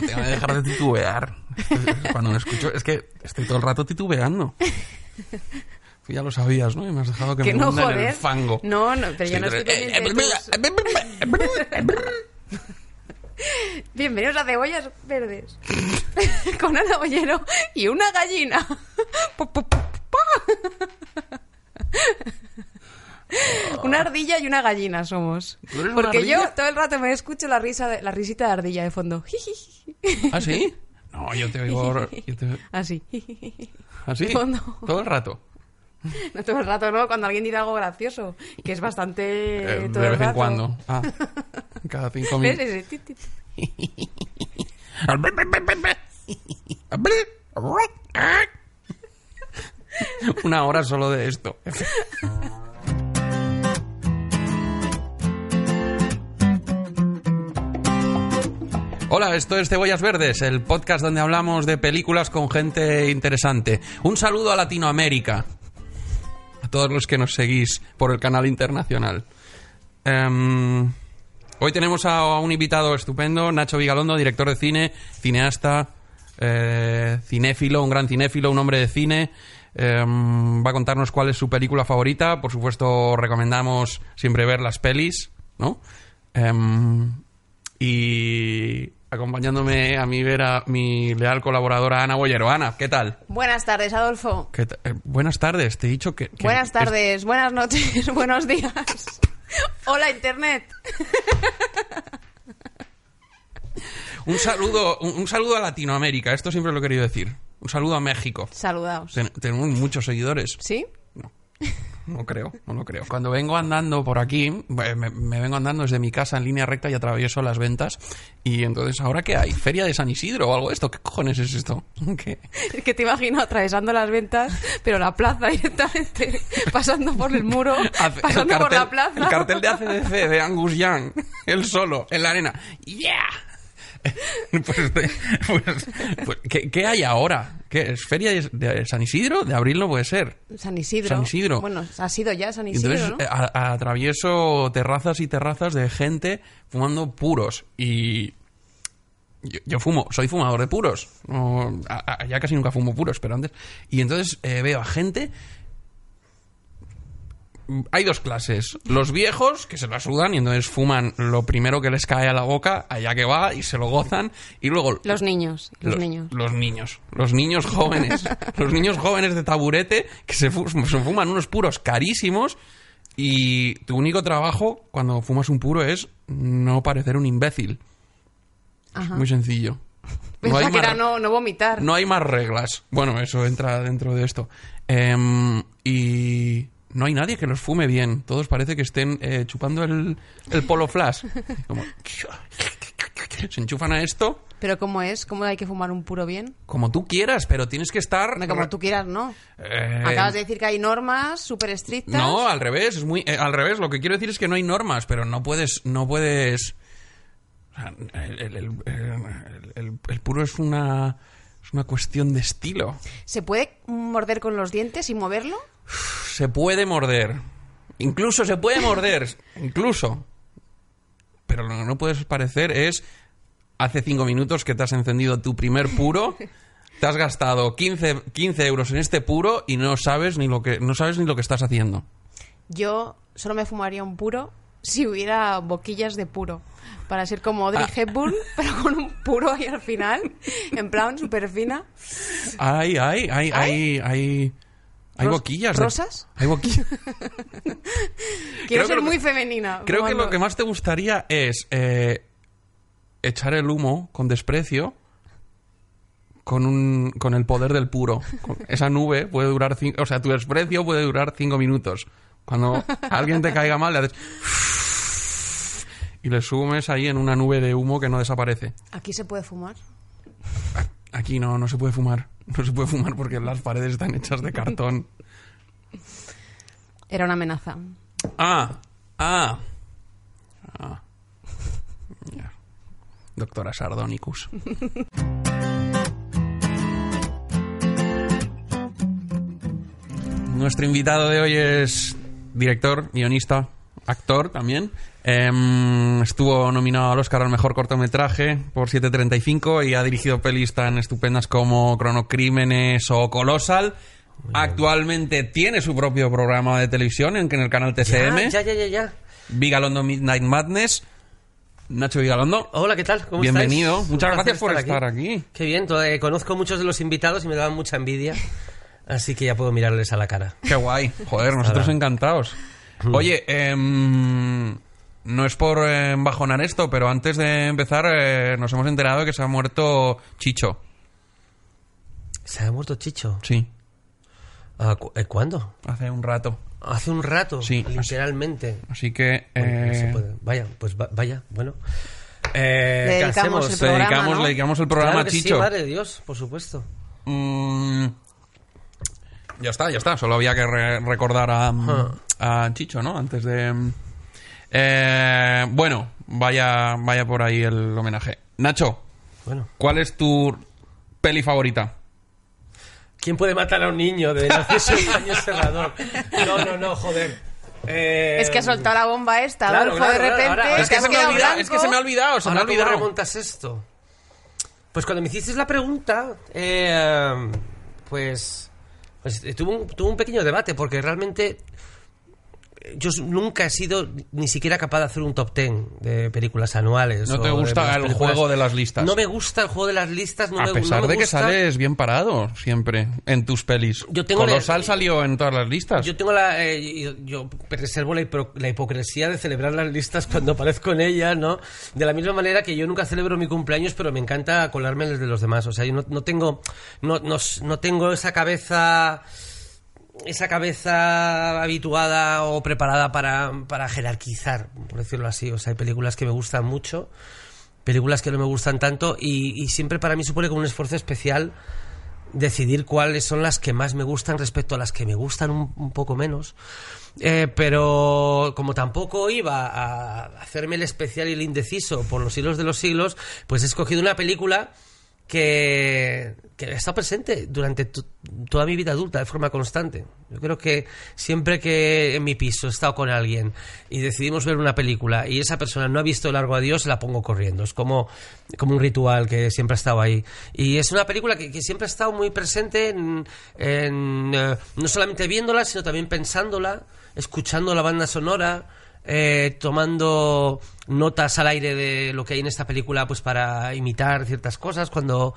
No tengo que dejar de titubear. Cuando me escucho, es que estoy todo el rato titubeando. Tú ya lo sabías, ¿no? Y me has dejado que me hunda en el fango. No, no, pero yo no estoy pendiente. Bienvenidos a Cebollas Verdes. Con Ana Bollero y una gallina. Una ardilla y una gallina somos. Porque yo todo el rato me escucho la risa, la risita de ardilla de fondo. ¿Ah, sí? No, yo te oigo ahora. Así. ¿Así? Todo el rato. No todo el rato, no, cuando alguien dice algo gracioso, que es bastante todo de vez en cuando. Ah, cada 5 minutos. Una hora solo de esto. Hola, esto es Cebollas Verdes, el podcast donde hablamos de películas con gente interesante. Un saludo a Latinoamérica, a todos los que nos seguís por el canal internacional. Hoy tenemos a un invitado estupendo, Nacho Vigalondo, director de cine, cineasta, cinéfilo, un gran cinéfilo, un hombre de cine. Va a contarnos cuál es su película favorita. Por supuesto, recomendamos siempre ver las pelis, ¿no? Y acompañándome a mí ver a mi leal colaboradora Ana Boyero. Ana, ¿qué tal? Buenas tardes, Adolfo. Buenas tardes, te he dicho que buenas tardes, buenas noches, buenos días. Hola, Internet. Un saludo a Latinoamérica, esto siempre lo he querido decir. Un saludo a México. Saludaos. Tenemos muchos seguidores. ¿Sí? No lo creo. Cuando vengo andando por aquí, me vengo andando desde mi casa en línea recta y atravieso las ventas. Y entonces, ¿ahora qué hay? ¿Feria de San Isidro o algo de esto? ¿Qué cojones es esto? ¿Qué? Es que te imagino atravesando las ventas, pero la plaza directamente, pasando por el muro, pasando por la plaza. El cartel de ACDC de Angus Young, él solo, en la arena. ¡Yeah! Pues, ¿qué hay ahora? ¿Qué es? ¿Feria de San Isidro? De abril no puede ser. San Isidro. Bueno, ha sido ya San Isidro, entonces, ¿no? Atravieso terrazas y terrazas de gente fumando puros. Y yo fumo, soy fumador de puros. Ya casi nunca fumo puros, pero antes. Y entonces veo a gente. Hay dos clases. Los viejos, que se la sudan y entonces fuman lo primero que les cae a la boca, allá que va, y se lo gozan. Y luego... Los niños. Los niños jóvenes de taburete que se fuman unos puros carísimos y tu único trabajo cuando fumas un puro es no parecer un imbécil. Ajá. Es muy sencillo. Pensaba que era no vomitar. No hay más reglas. Bueno, eso entra dentro de esto. Y... no hay nadie que los fume bien. Todos parece que estén chupando el polo flash. Como, se enchufan a esto. ¿Pero cómo es? ¿Cómo hay que fumar un puro bien? Como tú quieras, pero tienes que estar... No, como tú quieras, no. Acabas de decir que hay normas súper estrictas. No, al revés. Es muy al revés. Lo que quiero decir es que no hay normas, pero no puedes... O sea, el puro es una cuestión de estilo. ¿Se puede morder con los dientes y moverlo? Se puede morder. Incluso se puede morder. Incluso. Pero lo que no puedes parecer es... Hace 5 minutos que te has encendido tu primer puro. Te has gastado 15 euros en este puro y no sabes ni lo que estás haciendo. Yo solo me fumaría un puro si hubiera boquillas de puro. Para ser como Audrey Hepburn, pero con un puro ahí al final. En plan, súper fina. Hay boquillas. ¿Rosas? Hay boquillas. Quiero ser muy femenina. Creo que lo que más te gustaría es echar el humo con desprecio con el poder del puro. Esa nube puede durar... O sea, tu desprecio puede durar 5 minutos. Cuando alguien te caiga mal, le haces... Y le sumes ahí en una nube de humo que no desaparece. ¿Aquí se puede fumar? Aquí no se puede fumar. No se puede fumar porque las paredes están hechas de cartón. Era una amenaza. Ah. Yeah. Doctora Sardonicus. Nuestro invitado de hoy es director, guionista, actor también. Estuvo nominado al Oscar al mejor cortometraje por 7.35 y ha dirigido pelis tan estupendas como Cronocrímenes o Colossal. Actualmente tiene su propio programa de televisión en el canal TCM. Ya. Vigalondo Midnight Madness. Nacho Vigalondo. Hola, ¿qué tal? ¿Cómo Bienvenido. Estáis? Muchas gracias por estar aquí. Qué bien. Conozco muchos de los invitados y me daban mucha envidia. Así que ya puedo mirarles a la cara. Qué guay. Joder, nosotros encantados. Oye, no es por embajonar esto, pero antes de empezar nos hemos enterado de que se ha muerto Chicho. ¿Se ha muerto Chicho? Sí. ¿Cuándo? Hace un rato. Hace un rato, sí, literalmente. Así que... Bueno, no se puede. Vaya, bueno. ¿Qué hacemos? Le dedicamos el programa a Chicho. Sí, madre de Dios, por supuesto. Ya está. Solo había que recordar a Chicho, ¿no? Antes de... bueno, vaya por ahí el homenaje. Nacho, ¿cuál es tu peli favorita? ¿Quién puede matar a un niño de los 16 años cerrador? No, joder. Es que ha soltado la bomba esta, claro, Adolfo, de repente. Ahora, se me ha olvidado. ¿Cómo remontas esto? Pues cuando me hicisteis la pregunta, pues tuve un pequeño debate, porque realmente yo nunca he sido ni siquiera capaz de hacer un top 10 de películas anuales. ¿No te gusta el juego de las listas? No me gusta el juego de las listas. A pesar de que sales bien parado siempre en tus pelis. Colosal salió en todas las listas. Yo tengo yo reservo la hipocresía de celebrar las listas cuando aparezco en ella, ¿no? De la misma manera que yo nunca celebro mi cumpleaños, pero me encanta colarme en los de los demás. O sea, yo no tengo esa cabeza habituada o preparada para jerarquizar, por decirlo así. O sea, hay películas que me gustan mucho, películas que no me gustan tanto, y siempre para mí supone como un esfuerzo especial decidir cuáles son las que más me gustan respecto a las que me gustan un poco menos. Pero como tampoco iba a hacerme el especial y el indeciso por los siglos de los siglos, pues he escogido una película que ha estado presente durante toda mi vida adulta de forma constante. Yo creo que siempre que en mi piso he estado con alguien y decidimos ver una película y esa persona no ha visto El largo adiós, la pongo corriendo. Es como un ritual que siempre ha estado ahí. Y es una película que siempre ha estado muy presente en no solamente viéndola, sino también pensándola, escuchando la banda sonora, tomando notas al aire de lo que hay en esta película, pues para imitar ciertas cosas cuando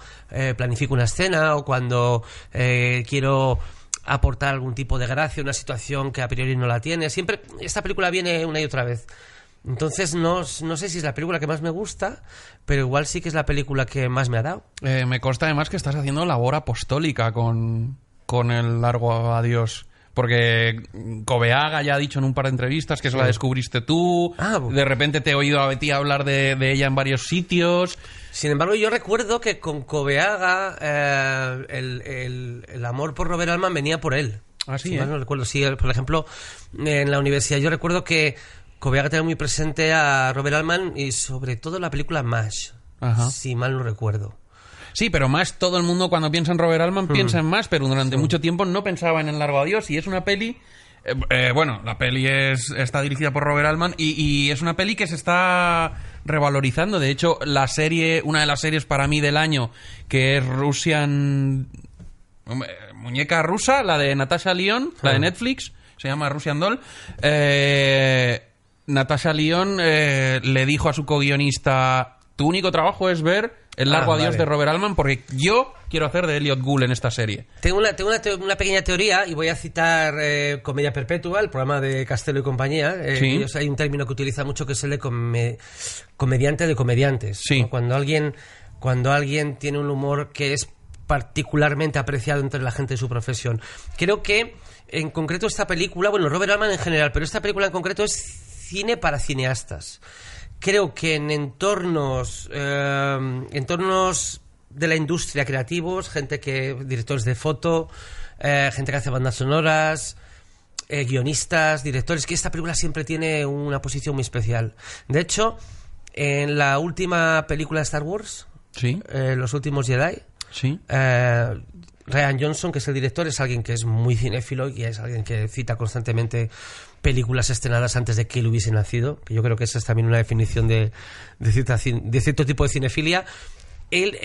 planifico una escena o cuando quiero aportar algún tipo de gracia a una situación que a priori no la tiene. Siempre esta película viene una y otra vez. Entonces no sé si es la película que más me gusta, pero igual sí que es la película que más me ha dado. Me consta además que estás haciendo labor apostólica con El largo adiós. Porque Kobeaga ya ha dicho en un par de entrevistas que eso la descubriste tú. De repente te he oído a Beti hablar de ella en varios sitios. Sin embargo, yo recuerdo que con Kobeaga el amor por Robert Altman venía por él. Así es. No recuerdo. Sí, por ejemplo, en la universidad yo recuerdo que Kobeaga tenía muy presente a Robert Altman y sobre todo la película MASH, si mal no recuerdo. Sí, pero más todo el mundo cuando piensa en Robert Altman piensa en más, pero durante mucho tiempo no pensaba en El largo adiós, y es una peli... la peli está dirigida por Robert Altman y es una peli que se está revalorizando. De hecho, una de las series para mí del año, que es Russian... Muñeca rusa, la de Natasha Lyonne, la de Netflix, se llama Russian Doll... Natasha Lyonne le dijo a su co-guionista: tu único trabajo es ver El largo adiós de Robert Altman, porque yo quiero hacer de Elliott Gould en esta serie. Tengo una pequeña teoría, y voy a citar Comedia Perpetua, el programa de Castelo y compañía. Ellos, hay un término que utiliza mucho que es el de comediante de comediantes. Sí. ¿No? Cuando alguien tiene un humor que es particularmente apreciado entre la gente de su profesión. Creo que en concreto esta película, Robert Altman en general, pero esta película en concreto es cine para cineastas. Creo que en entornos de la industria creativos, directores de foto, gente que hace bandas sonoras, guionistas, directores, que esta película siempre tiene una posición muy especial. De hecho, en la última película de Star Wars, Los últimos Jedi, Sí. Rian Johnson, que es el director, es alguien que es muy cinéfilo y es alguien que cita constantemente películas estrenadas antes de que él hubiese nacido, que yo creo que esa es también una definición de cierto tipo de cinefilia. Él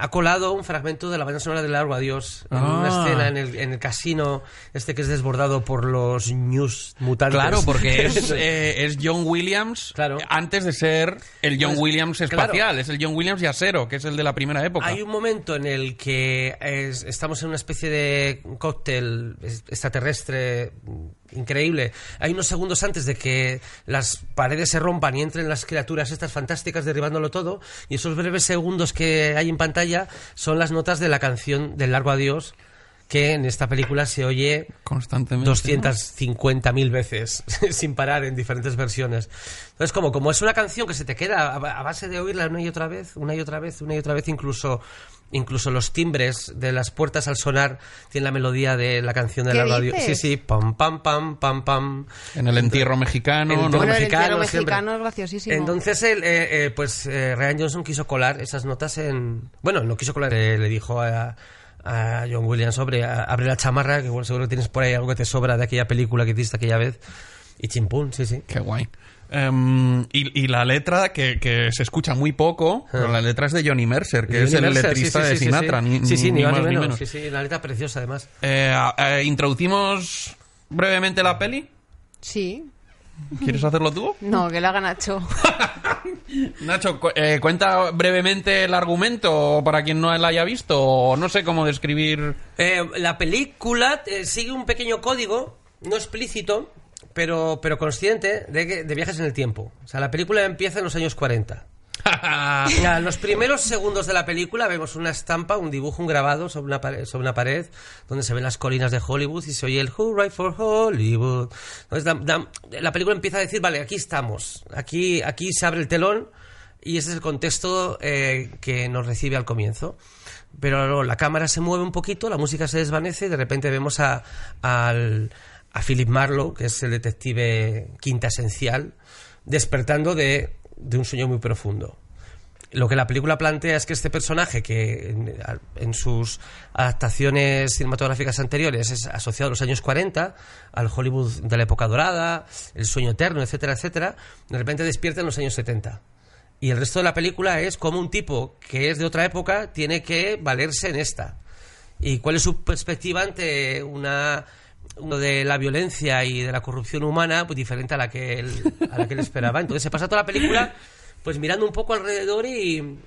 ha colado un fragmento de la banda sonora de El largo adiós en una escena en el casino que es desbordado por los news mutantes. Claro, porque es John Williams, claro, antes de ser el John Williams espacial. Claro. Es el John Williams yacero, que es el de la primera época. Hay un momento en el que estamos en una especie de cóctel extraterrestre increíble. Hay unos segundos antes de que las paredes se rompan y entren las criaturas estas fantásticas derribándolo todo, y esos breves segundos que hay en pantalla son las notas de la canción del largo adiós, que en esta película se oye constantemente, 250.000 veces sin parar, en diferentes versiones. Entonces, como es una canción que se te queda a base de oírla una y otra vez, incluso los timbres de las puertas al sonar tienen la melodía de la canción del largo adiós. Sí, pam pam pam pam pam. En el entierro mexicano, el entierro mexicano es graciosísimo. Entonces Rian Johnson quiso colar esas notas no quiso colar, le dijo a John Williams, abre la chamarra, que seguro que tienes por ahí algo que te sobra de aquella película que hiciste aquella vez, y chimpún, sí. Qué guay. Y la letra, que se escucha muy poco, pero la letra es de Johnny Mercer, que es el letrista de Sinatra, ni más ni menos. Sí, la letra preciosa, además. ¿Introducimos brevemente la peli? Sí. ¿Quieres hacerlo tú? No, que lo haga Nacho. Nacho, cuenta brevemente el argumento para quien no la haya visto, o no sé cómo describir. La película sigue un pequeño código, no explícito, pero consciente, de viajes en el tiempo. O sea, la película empieza en los años 40. En los primeros segundos de la película vemos una estampa, un dibujo, un grabado sobre una pared donde se ven las colinas de Hollywood y se oye el Hurray for Hollywood. Entonces, la película empieza a decir, vale, aquí estamos, aquí se abre el telón, y ese es el contexto que nos recibe al comienzo. Pero luego la cámara se mueve un poquito, la música se desvanece y de repente vemos a Philip Marlowe, que es el detective quintaesencial, despertando de un sueño muy profundo. Lo que la película plantea es que este personaje, que en sus adaptaciones cinematográficas anteriores es asociado a los años 40, al Hollywood de la época dorada, el sueño eterno, etcétera, etcétera, de repente despierta en los años 70. Y el resto de la película es como un tipo que es de otra época tiene que valerse en esta. ¿Y cuál es su perspectiva ante uno de la violencia y de la corrupción humana, pues diferente a la que él esperaba? Entonces se pasa toda la película pues mirando un poco alrededor y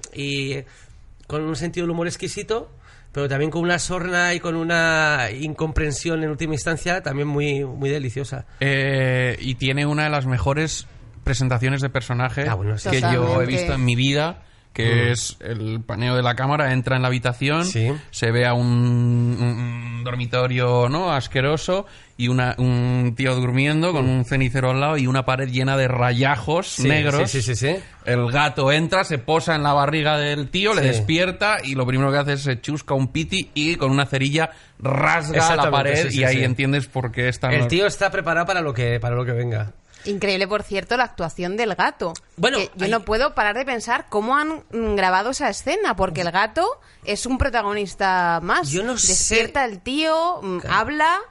con un sentido del humor exquisito, pero también con una sorna y con una incomprensión en última instancia también muy, muy deliciosa. Y tiene una de las mejores presentaciones de personaje que yo he visto en mi vida, que es el paneo de la cámara, entra en la habitación, sí, se ve a un dormitorio, ¿no?, asqueroso, y un tío durmiendo con un cenicero al lado y una pared llena de rayajos negros. Sí. El gato entra, se posa en la barriga del tío, le despierta, y lo primero que hace es se chusca un piti y con una cerilla rasga la pared, y ahí entiendes por qué está... El tío está preparado para lo que venga. Increíble, por cierto, la actuación del gato. Bueno, no puedo parar de pensar cómo han grabado esa escena, porque el gato es un protagonista más. Yo no sé. Despierta el tío, claro,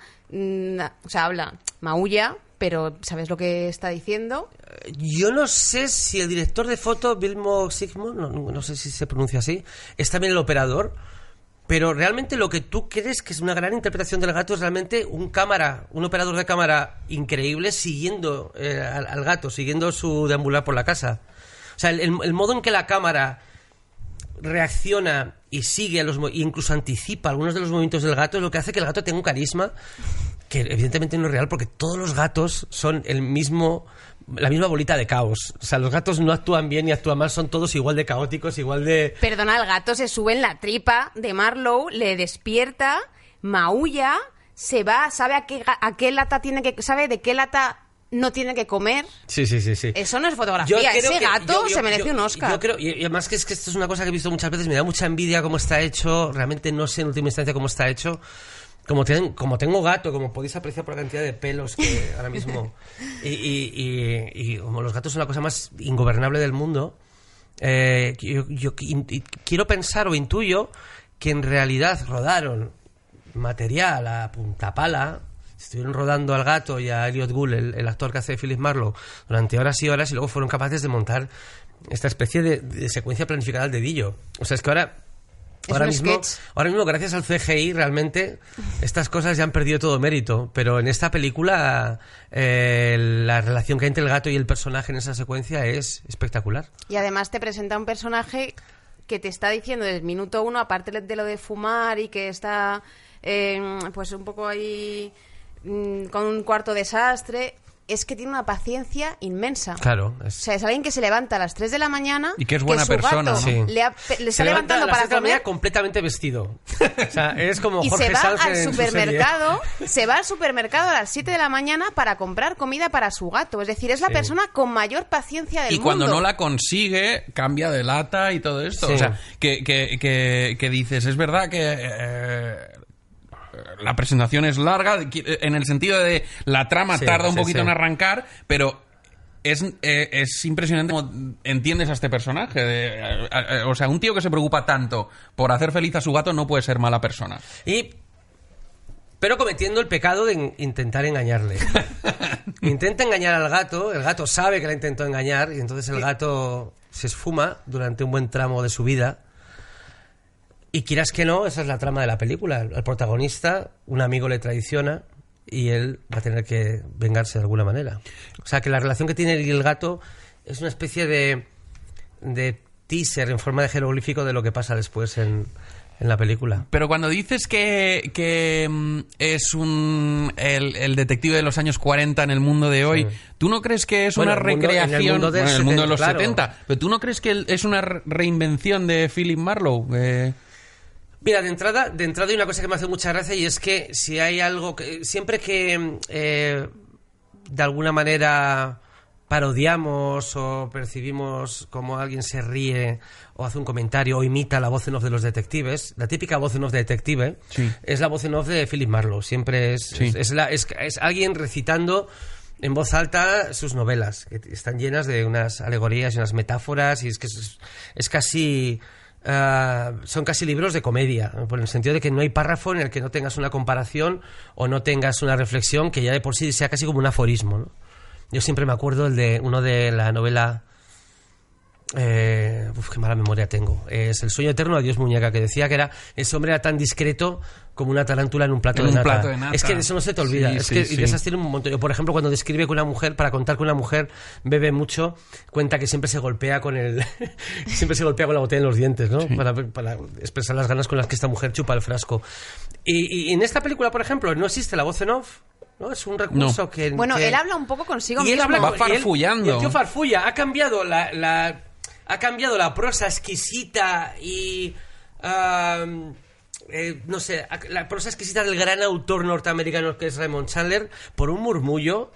habla, maulla, pero ¿sabes lo que está diciendo? Yo no sé si el director de foto, Vilmo Sigmund, no sé si se pronuncia así, es también el operador. Pero realmente lo que tú crees que es una gran interpretación del gato es realmente un operador de cámara increíble siguiendo al gato, siguiendo su deambular por la casa. O sea, el modo en que la cámara reacciona y sigue e incluso anticipa algunos de los movimientos del gato es lo que hace que el gato tenga un carisma que evidentemente no es real, porque todos los gatos son la misma bolita de caos. O sea, los gatos no actúan bien ni actúan mal, son todos igual de caóticos, igual de... Perdona, el gato se sube en la tripa de Marlowe, le despierta, maulla, se va, sabe sabe de qué lata no tiene que comer. Sí. Eso no es fotografía, ese gato se merece un Oscar. Yo creo, y además que es que esto es una cosa que he visto muchas veces, me da mucha envidia cómo está hecho, realmente no sé en última instancia cómo está hecho. Como tengo gato, como podéis apreciar por la cantidad de pelos que ahora mismo... Y como los gatos son la cosa más ingobernable del mundo, Yo quiero pensar o intuyo que en realidad rodaron material a puntapala. Estuvieron rodando al gato y a Elliott Gould, el actor que hace de Philip Marlowe, durante horas y horas, y luego fueron capaces de montar esta especie de secuencia planificada al dedillo. O sea, es que ahora mismo, gracias al CGI, realmente estas cosas ya han perdido todo mérito. Pero en esta película, la relación que hay entre el gato y el personaje en esa secuencia es espectacular. Y además te presenta un personaje que te está diciendo desde el minuto uno, aparte de lo de fumar y que está pues un poco ahí con un cuarto desastre, es que tiene una paciencia inmensa. Claro. O sea, es alguien que se levanta a las 3 de la mañana... Y que es buena persona, ¿no? Sí. Le está levantando para comer... Se levanta completamente vestido. O sea, es como Jorge Sanz en su serie. Se va al supermercado a las 7 de la mañana para comprar comida para su gato. Es decir, es la persona con mayor paciencia del mundo. Y cuando no la consigue, cambia de lata y todo esto. Sí. O sea, que dices, es verdad que... la presentación es larga, en el sentido de la trama tarda un poquito en arrancar, pero es impresionante cómo entiendes a este personaje. O sea, un tío que se preocupa tanto por hacer feliz a su gato no puede ser mala persona. Pero cometiendo el pecado de intentar engañarle. Intenta engañar al gato, el gato sabe que la intentó engañar, y entonces el gato se esfuma durante un buen tramo de su vida. Y quieras que no, esa es la trama de la película. Al protagonista, un amigo le traiciona y él va a tener que vengarse de alguna manera. O sea, que la relación que tiene él y el gato es una especie de teaser en forma de jeroglífico de lo que pasa después en la película. Pero cuando dices que es el detective de los años 40 en el mundo de hoy, ¿tú no crees que es una recreación en el mundo, en el mundo de los 70? ¿Pero tú no crees que es una reinvención de Philip Marlowe? Mira, de entrada hay una cosa que me hace mucha gracia, y es que si hay algo que siempre que de alguna manera parodiamos o percibimos como alguien se ríe o hace un comentario o imita la voz en off de los detectives, la típica voz en off de detective es la voz en off de Philip Marlowe. Siempre es alguien recitando en voz alta sus novelas, que están llenas de unas alegorías y unas metáforas, y es que es casi... son casi libros de comedia, por el sentido de que no hay párrafo en el que no tengas una comparación o no tengas una reflexión que ya de por sí sea casi como un aforismo, ¿no? Yo siempre me acuerdo de la novela, qué mala memoria tengo, es El sueño eterno, adiós muñeca, que decía que ese hombre era tan discreto como una tarántula en un plato de nata. Plato de nata. Es que de eso no se te olvida. Y de esas tiene un montón. Yo, por ejemplo, cuando describe que una mujer, para contar que una mujer bebe mucho, cuenta que siempre se golpea con la botella en los dientes, ¿no? Sí. Para expresar las ganas con las que esta mujer chupa el frasco. Y en esta película, por ejemplo, no existe la voz en off. No, es un recurso que... Bueno, él habla un poco consigo mismo. Va farfullando. El tío farfulla. Ha cambiado la prosa exquisita y... no sé, la prosa exquisita del gran autor norteamericano que es Raymond Chandler, por un murmullo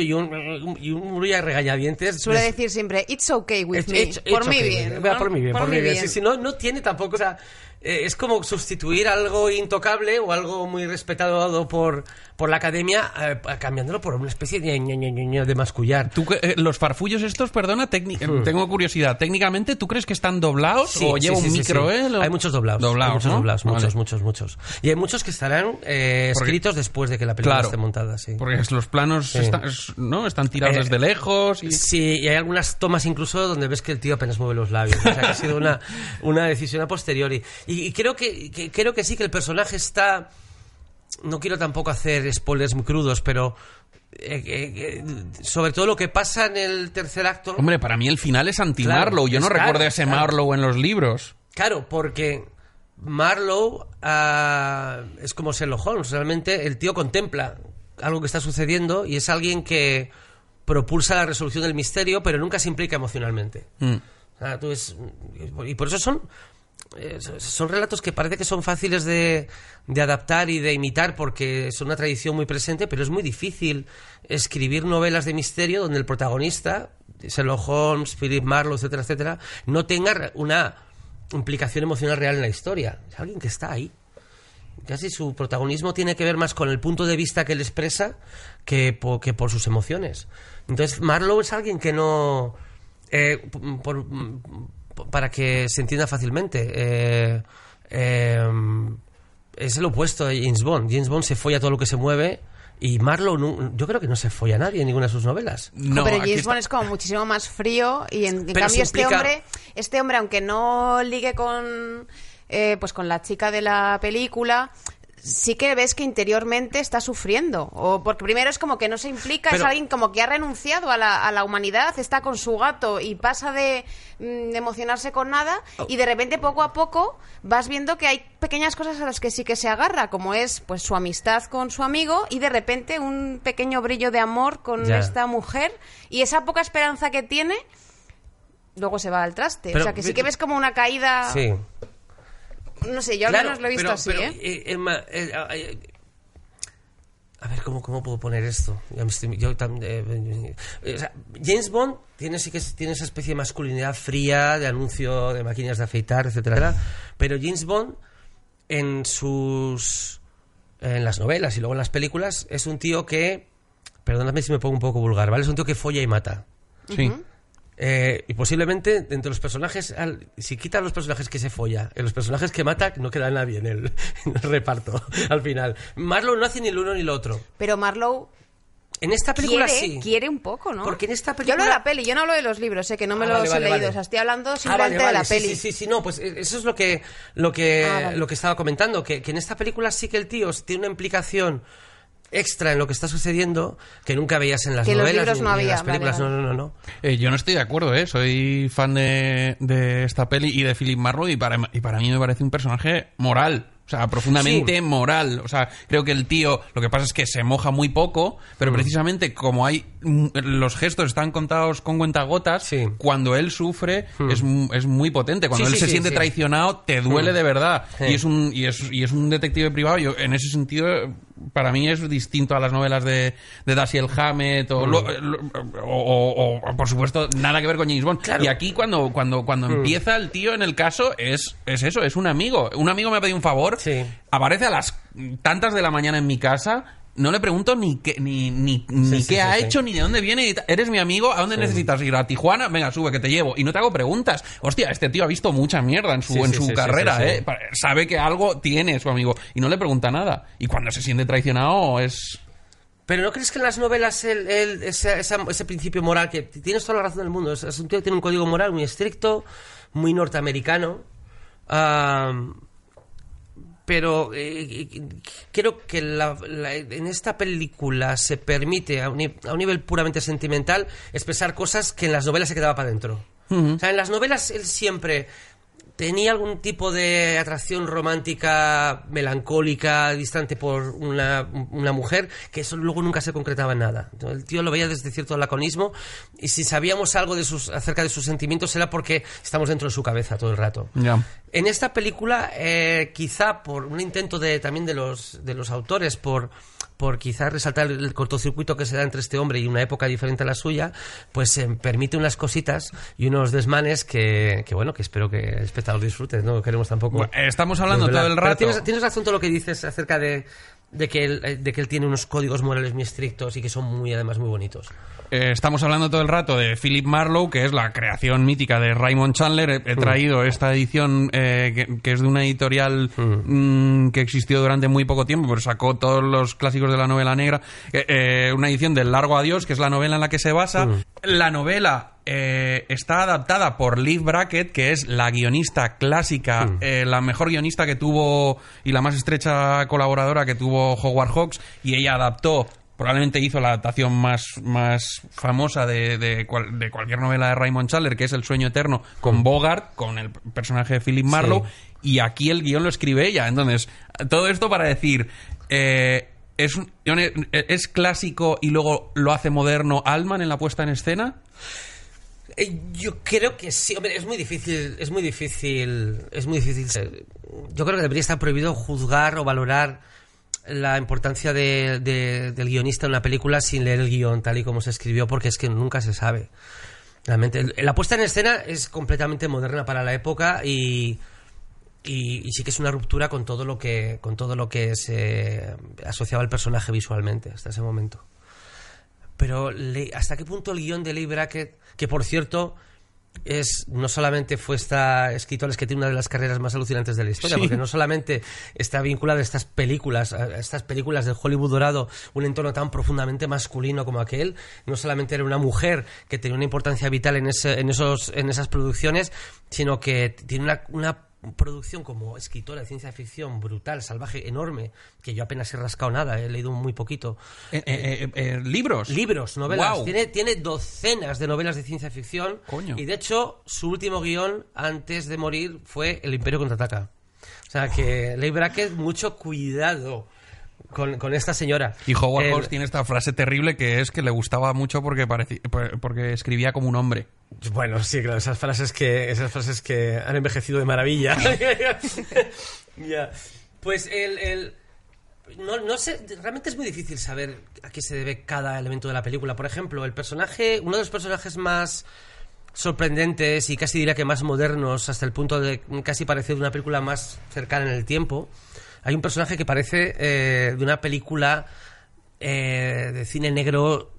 y un murmullo de regañadientes. Suele decir siempre, it's okay with me, por mí bien. Sí, no tiene tampoco, o sea, es como sustituir algo intocable o algo muy respetado por la academia, cambiándolo por una especie de mascullar. ¿Tú, los farfullos estos, perdona, tengo curiosidad, técnicamente, ¿tú crees que están doblados o lleva un micro? Sí. Hay muchos doblados. Muchos. Y hay muchos que estarán escritos después de que la película esté montada. Sí. Porque los planos están tirados desde lejos. Sí, y hay algunas tomas incluso donde ves que el tío apenas mueve los labios. O sea, que ha sido una decisión a posteriori. Y creo que sí, que el personaje está... No quiero tampoco hacer spoilers muy crudos, pero... sobre todo lo que pasa en el tercer acto... Hombre, para mí el final es anti-Marlowe. Yo no recuerdo a ese Marlowe en los libros. Claro, porque Marlowe es como Sherlock Holmes. Realmente el tío contempla algo que está sucediendo y es alguien que propulsa la resolución del misterio, pero nunca se implica emocionalmente. Y por eso son relatos que parece que son fáciles de adaptar y de imitar porque es una tradición muy presente, pero es muy difícil escribir novelas de misterio donde el protagonista, Sherlock Holmes, Philip Marlowe, etcétera, etcétera, no tenga una implicación emocional real en la historia. Es alguien que está ahí. Casi su protagonismo tiene que ver más con el punto de vista que él expresa que por sus emociones. Entonces Marlowe es alguien que no... Para que se entienda fácilmente, es el opuesto de James Bond. James Bond se folla todo lo que se mueve. Y Marlowe, yo creo que no se folla a nadie en ninguna de sus novelas. No, pero James Bond es como muchísimo más frío. Y en cambio este hombre, aunque no ligue con la chica de la película, sí que ves que interiormente está sufriendo. O porque primero es como que no se implica, es alguien como que ha renunciado a la humanidad, está con su gato y pasa de emocionarse con nada, y de repente poco a poco vas viendo que hay pequeñas cosas a las que sí que se agarra, como es pues su amistad con su amigo, y de repente un pequeño brillo de amor con esta mujer, y esa poca esperanza que tiene luego se va al traste. Pero, o sea, que sí que ves como una caída. Sí. No sé, yo al menos lo he visto así, ¿eh? Emma, a ver, ¿cómo puedo poner esto? James Bond tiene esa especie de masculinidad fría, de anuncio de máquinas de afeitar, etcétera. Pero James Bond, en las novelas y luego en las películas, es un tío que... Perdóname si me pongo un poco vulgar, ¿vale? Es un tío que folla y mata. Sí. Y posiblemente entre los personajes, si quitan los personajes que se folla, los personajes que mata, no queda nadie en el reparto al final. Marlowe no hace ni el uno ni el otro. Pero Marlowe en esta película quiere un poco, ¿no? Porque en esta película... Yo hablo de la peli, yo no hablo de los libros, que no me los he leído. O sea, estoy hablando simplemente de la peli. Sí, no, pues eso es lo que estaba comentando, que en esta película sí que el tío tiene una implicación extra en lo que está sucediendo que nunca veías en las novelas ni en las películas. Vale. No. Yo no estoy de acuerdo, soy fan de esta peli y de Philip Marlowe, y para mí me parece un personaje moral. O sea, profundamente moral. O sea, creo que el tío... Lo que pasa es que se moja muy poco, pero precisamente como hay... Los gestos están contados con cuentagotas, cuando él sufre es muy potente. Cuando él se siente traicionado, te duele de verdad. Sí. Y es un detective privado. Yo, en ese sentido, para mí es distinto a las novelas de Dashiell Hammett o, por supuesto, nada que ver con James Bond. Claro. Y aquí, cuando empieza el tío en el caso, es eso, es un amigo. Un amigo me ha pedido un favor. Sí. Aparece a las tantas de la mañana en mi casa, no le pregunto ni qué ha hecho, ni de dónde viene, eres mi amigo, ¿a dónde necesitas ir? ¿A Tijuana? Venga, sube, que te llevo. Y no te hago preguntas. Hostia, este tío ha visto mucha mierda en su carrera, Sabe que algo tiene su amigo y no le pregunta nada. Y cuando se siente traicionado es... Pero ¿no crees que en las novelas ese principio moral, que tienes toda la razón del mundo, es un tío que tiene un código moral muy estricto, muy norteamericano, pero creo que en esta película se permite a un nivel puramente sentimental expresar cosas que en las novelas se quedaba para dentro. O sea, en las novelas él siempre tenía algún tipo de atracción romántica, melancólica, distante por una mujer, que eso luego nunca se concretaba en nada. El tío lo veía desde cierto laconismo, y si sabíamos algo acerca de sus sentimientos era porque estamos dentro de su cabeza todo el rato. Yeah. En esta película, quizá por un intento de los autores por quizá resaltar el cortocircuito que se da entre este hombre y una época diferente a la suya, pues se permite unas cositas y unos desmanes que espero que el espectador disfrute. No queremos tampoco... Bueno, estamos hablando todo el rato. Tienes razón todo lo que dices acerca de que él tiene unos códigos morales muy estrictos y que son además muy bonitos. Estamos hablando todo el rato de Philip Marlowe, que es la creación mítica de Raymond Chandler. He traído esta edición que es de una editorial que existió durante muy poco tiempo, pero sacó todos los clásicos de la novela negra. Una edición del Largo Adiós, que es la novela en la que se basa. La novela está adaptada por Leigh Brackett, que es la guionista clásica, la mejor guionista que tuvo y la más estrecha colaboradora que tuvo Howard Hawks, y ella adaptó, probablemente hizo la adaptación más famosa de cualquier novela de Raymond Chandler, que es El sueño eterno, con Bogart, con el personaje de Philip Marlowe, y aquí el guión lo escribe ella. Entonces, todo esto para decir... ¿es clásico y luego lo hace moderno Altman en la puesta en escena? Yo creo que sí. Hombre, es muy difícil. Yo creo que debería estar prohibido juzgar o valorar la importancia del guionista en una película sin leer el guión tal y como se escribió, porque es que nunca se sabe. Realmente, la puesta en escena es completamente moderna para la época y sí que es una ruptura con todo lo que se asociaba al personaje visualmente hasta ese momento. Pero ¿hasta qué punto el guión de Leigh Brackett, que por cierto es, no solamente fue esta escritora que tiene una de las carreras más alucinantes de la historia, sí, porque no solamente está vinculada a estas películas del Hollywood dorado, un entorno tan profundamente masculino como aquel, no solamente era una mujer que tenía una importancia vital en esas producciones, sino que tiene una producción como escritora de ciencia ficción brutal, salvaje, enorme, que yo apenas he rascado nada, he leído muy poquito. Libros, novelas. Wow. Tiene docenas de novelas de ciencia ficción. Coño. Y de hecho, su último guión antes de morir fue El Imperio Contraataca. O sea que, Leigh Brackett, mucho cuidado con esta señora. Y Howard Hawks tiene esta frase terrible que es que le gustaba mucho porque escribía como un hombre. Bueno, sí, claro, esas frases que han envejecido de maravilla. Yeah. Pues no sé, realmente es muy difícil saber a qué se debe cada elemento de la película. Por ejemplo, uno de los personajes más sorprendentes y casi diría que más modernos, hasta el punto de casi parecer una película más cercana en el tiempo. Hay un personaje que parece de una película de cine negro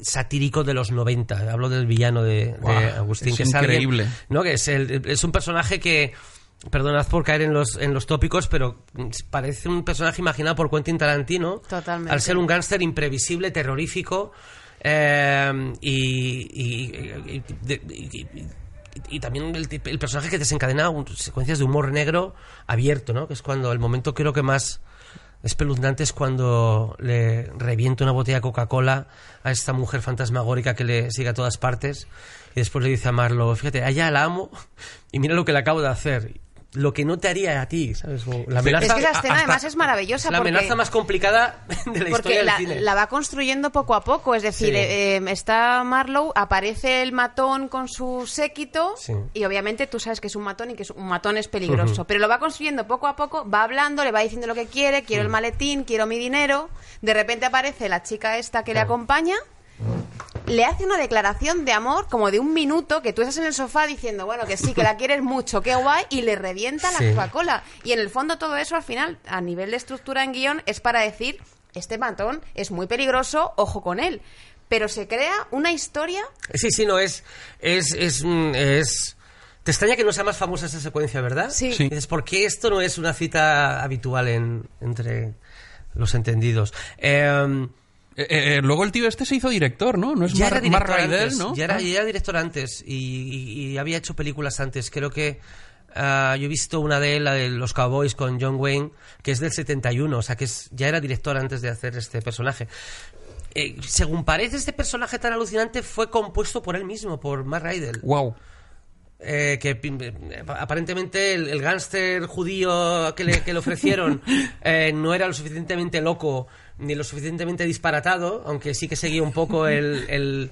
satírico de los 90. Hablo del villano de Agustín. Es que increíble. Es alguien, ¿no? Que es un personaje que, perdonad por caer en los tópicos, pero parece un personaje imaginado por Quentin Tarantino. Totalmente. Al ser un gángster imprevisible, terrorífico y también el personaje que desencadena secuencias de humor negro abierto, ¿no? Que es cuando el momento creo que más espeluznante es cuando le revienta una botella de Coca-Cola a esta mujer fantasmagórica que le sigue a todas partes y después le dice a Marlowe, fíjate, allá la amo y mira lo que le acabo de hacer. Lo que no te haría a ti, ¿sabes? La amenaza, es que la escena además es maravillosa. Es la amenaza más complicada de la historia del cine. Porque la va construyendo poco a poco. Es decir, sí, está Marlowe, aparece el matón con su séquito, sí, y obviamente tú sabes que es un matón y que un matón es peligroso. Uh-huh. Pero lo va construyendo poco a poco, va hablando, le va diciendo lo que quiere, quiero el maletín, quiero mi dinero. De repente aparece la chica esta que le acompaña. Le hace una declaración de amor como de un minuto que tú estás en el sofá diciendo, bueno, que sí, que la quieres mucho, qué guay, y le revienta la Coca-Cola. Y en el fondo todo eso al final, a nivel de estructura en guión, es para decir, este matón es muy peligroso, ojo con él. Pero se crea una historia... Sí, no, es... Te extraña que no sea más famosa esa secuencia, ¿verdad? Sí. Es porque esto no es una cita habitual entre los entendidos. Luego el tío este se hizo director, ¿no? No es ya Mark Rydell, ¿no? Ya era director antes y había hecho películas antes. Creo que yo he visto una de él, la de Los Cowboys con John Wayne, que es del 71, o sea que ya era director antes de hacer este personaje. Según parece, este personaje tan alucinante fue compuesto por él mismo, por Mark Rydell. Wow. Que aparentemente el gángster judío que le ofrecieron no era lo suficientemente loco ni lo suficientemente disparatado, aunque sí que seguía un poco el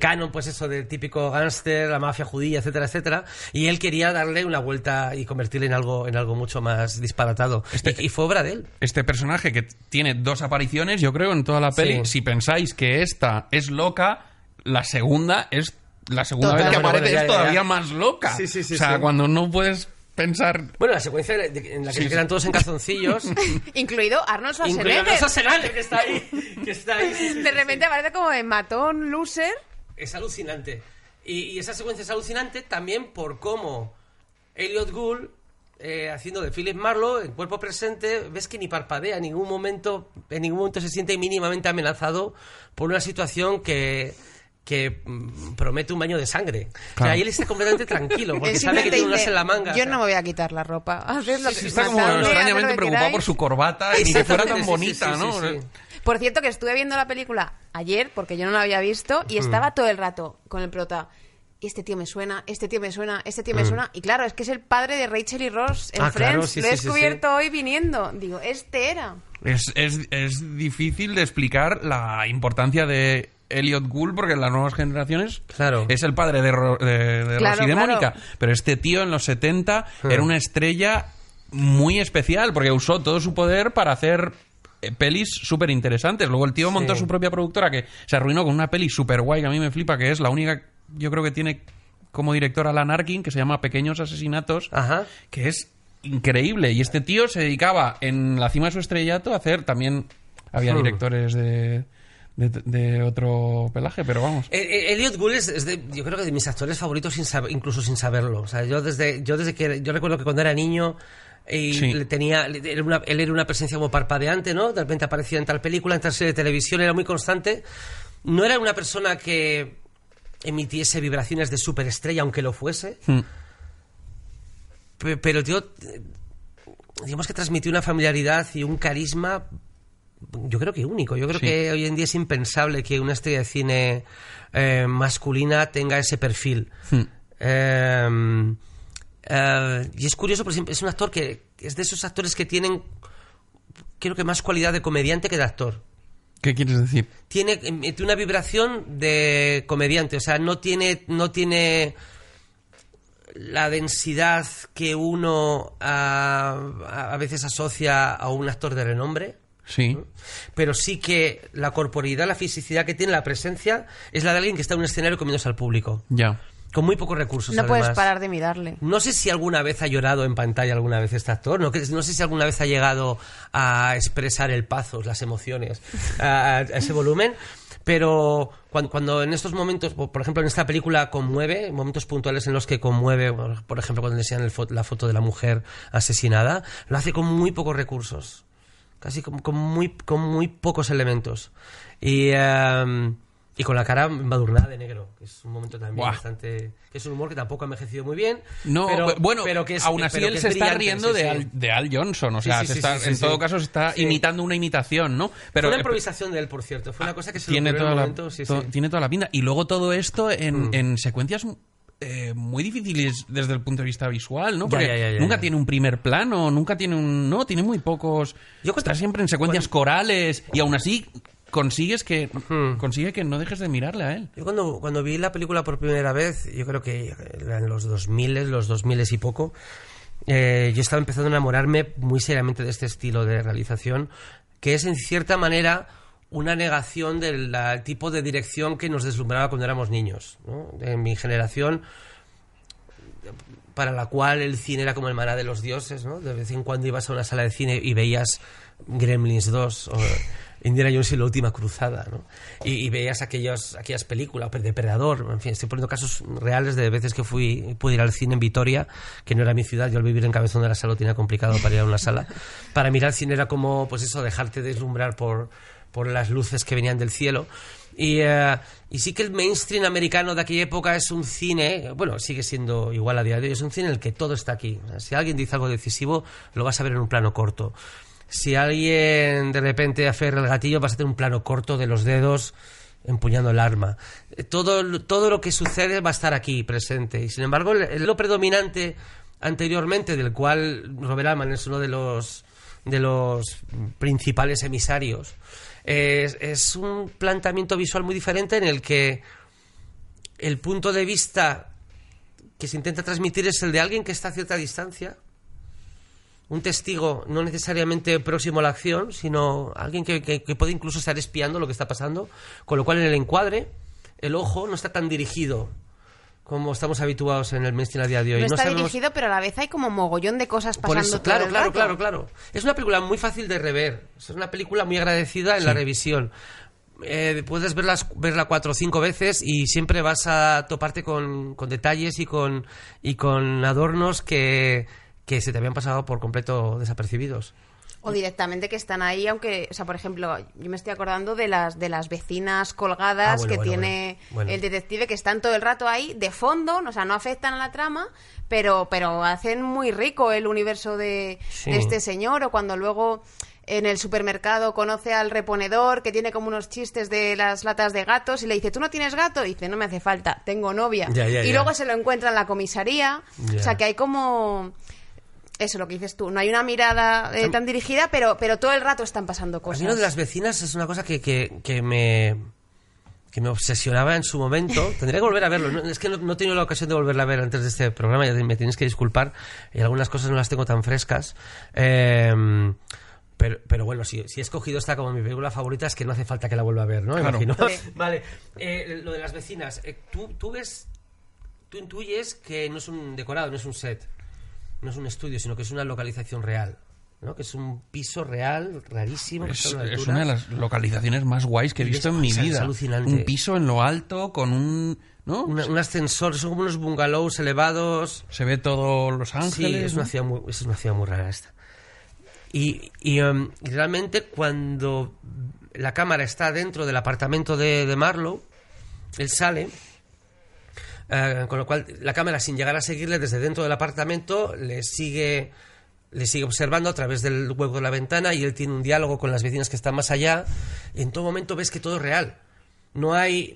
canon, pues eso del típico gángster, la mafia judía, etcétera, etcétera, y él quería darle una vuelta y convertirle en algo mucho más disparatado, y fue obra de él. Este personaje que tiene dos apariciones, yo creo, en toda la peli, si pensáis que esta es loca, la segunda total, vez que aparece es todavía más loca. Sí, o sea, cuando no puedes pensar... Bueno, la secuencia en la que se quedan todos en calzoncillos... Incluido Arnold Schwarzenegger. Que está ahí. De repente aparece como de matón, loser. Es alucinante. Y esa secuencia es alucinante también por cómo Elliott Gould, haciendo de Philip Marlowe, en cuerpo presente, ves que ni parpadea, en ningún momento se siente mínimamente amenazado por una situación que promete un baño de sangre. Claro. O sea, él está completamente tranquilo, porque sabe que tiene un as en la manga. Yo no me voy a quitar la ropa. Está como extrañamente preocupado por su corbata, ni que fuera tan bonita, ¿no? Sí. Por cierto, que estuve viendo la película ayer, porque yo no la había visto, y estaba todo el rato con el prota. Este tío me suena. Y claro, es que es el padre de Rachel y Ross en Friends. Claro, lo he descubierto hoy viniendo. Digo, este era. Es difícil de explicar la importancia de Elliott Gould, porque en las nuevas generaciones es el padre de Rosy de Mónica, pero este tío en los 70 era una estrella muy especial, porque usó todo su poder para hacer pelis súper interesantes. Luego el tío montó su propia productora, que se arruinó con una peli súper guay que a mí me flipa, que es la única, yo creo, que tiene como directora Alan Arkin, que se llama Pequeños Asesinatos, que es increíble. Y este tío se dedicaba, en la cima de su estrellato, a hacer también... Había directores de de otro pelaje, pero vamos. Elliott Gould es yo creo que de mis actores favoritos, incluso sin saberlo. O sea, yo recuerdo que cuando era niño y sí, él era una presencia como parpadeante, ¿no? De repente aparecía en tal película, en tal serie de televisión, era muy constante. No era una persona que emitiese vibraciones de superestrella, aunque lo fuese. Pero, tío, digamos que transmitió una familiaridad y un carisma, yo creo que único. Yo creo que hoy en día es impensable que una estrella de cine masculina tenga ese perfil. Y es curioso, por ejemplo, es un actor que es de esos actores que tienen, creo que más cualidad de comediante que de actor. ¿Qué quieres decir? Tiene una vibración de comediante, o sea, no tiene la densidad que uno a veces asocia a un actor de renombre. Sí. ¿No? Pero sí que la corporeidad, la fisicidad que tiene, la presencia, es la de alguien que está en un escenario comiéndose al público. Ya. Con muy pocos recursos, no además. Puedes parar de mirarle. No sé si alguna vez ha llorado en pantalla alguna vez este actor. No sé si alguna vez ha llegado a expresar el pathos, las emociones, a ese volumen. Pero cuando en estos momentos, por ejemplo, en esta película conmueve, momentos puntuales en los que conmueve, por ejemplo, cuando desean la foto de la mujer asesinada, lo hace con muy pocos recursos. Casi con muy pocos elementos. Y con la cara embadurnada de negro, que es un momento también bastante... que es un humor que tampoco ha envejecido muy bien. No, pero, bueno, pero que es, aún así él se está riendo de Al Johnson, o sea, en todo caso se está imitando una imitación, ¿no? Pero, fue una improvisación de él, por cierto, fue una cosa que se le ocurrió en un momento... Tiene toda la pinta, y luego todo esto en secuencias... muy difíciles desde el punto de vista visual, ¿no? Porque nunca tiene un primer plano, nunca tiene un... No, tiene muy pocos... Está siempre en secuencias corales y aún así... Consigue que no dejes de mirarle a él. Yo cuando vi la película por primera vez, yo creo que en los 2000 y poco, yo estaba empezando a enamorarme muy seriamente de este estilo de realización, que es en cierta manera una negación del tipo de dirección que nos deslumbraba cuando éramos niños, ¿no? En mi generación, para la cual el cine era como el maná de los dioses, ¿no? De vez en cuando ibas a una sala de cine y veías Gremlins 2 o... Indiana Jones y la última cruzada, ¿no? Y veías aquellas películas, Depredador, en fin, estoy poniendo casos reales de veces que pude ir al cine en Vitoria, que no era mi ciudad, yo al vivir en Cabezón de la Sal lo tenía complicado para ir a una sala. Para mirar cine era como, pues eso, dejarte deslumbrar por las luces que venían del cielo. Y sí que el mainstream americano de aquella época es un cine, bueno, sigue siendo igual a día de hoy, es un cine en el que todo está aquí. Si alguien dice algo decisivo, lo vas a ver en un plano corto. Si alguien de repente aferra el gatillo, vas a tener un plano corto de los dedos empuñando el arma. Todo lo que sucede va a estar aquí presente. Y sin embargo, lo predominante anteriormente, del cual Robert Altman es uno de los principales emisarios, es un planteamiento visual muy diferente en el que el punto de vista que se intenta transmitir es el de alguien que está a cierta distancia. Un testigo no necesariamente próximo a la acción, sino alguien que puede incluso estar espiando lo que está pasando, con lo cual en el encuadre el ojo no está tan dirigido como estamos habituados en el mainstream a día de hoy. No está dirigido, pero a la vez hay como mogollón de cosas pasando. Por eso, claro. Es una película muy fácil de rever, es una película muy agradecida en la revisión. Puedes verla 4 o 5 veces y siempre vas a toparte con detalles y con adornos que se te habían pasado por completo desapercibidos. O directamente que están ahí, aunque... O sea, por ejemplo, yo me estoy acordando de las vecinas colgadas que tiene el detective, que están todo el rato ahí, de fondo, o sea, no afectan a la trama, pero hacen muy rico el universo de este señor. O cuando luego en el supermercado conoce al reponedor, que tiene como unos chistes de las latas de gatos, y le dice, ¿tú no tienes gato? Y dice, no me hace falta, tengo novia. Y luego se lo encuentra en la comisaría. O sea, que hay como... Eso, lo que dices tú. No hay una mirada tan dirigida, pero todo el rato están pasando cosas. A mí lo de las vecinas es una cosa que me obsesionaba en su momento. Tendría que volver a verlo. No he tenido la ocasión de volverla a ver antes de este programa. Ya me tienes que disculpar. Y algunas cosas no las tengo tan frescas. Pero bueno, si he escogido esta como mi película favorita, es que no hace falta que la vuelva a ver, ¿no? Claro. Imagino. Vale. Lo de las vecinas. Tú intuyes que no es un decorado, no es un set, no es un estudio, sino que es una localización real. ¿no? Que es un piso real, rarísimo. Es una de las localizaciones más guays que he visto en mi vida. Es alucinante. Un piso en lo alto con un... ¿no? Un ascensor, son como unos bungalows elevados. Se ve todo Los Ángeles. Sí, es, ¿no? es una ciudad muy rara esta. Y realmente cuando la cámara está dentro del apartamento de Marlowe, él sale... con lo cual la cámara, sin llegar a seguirle desde dentro del apartamento, le sigue observando a través del hueco de la ventana, y él tiene un diálogo con las vecinas que están más allá. En todo momento ves que todo es real. No es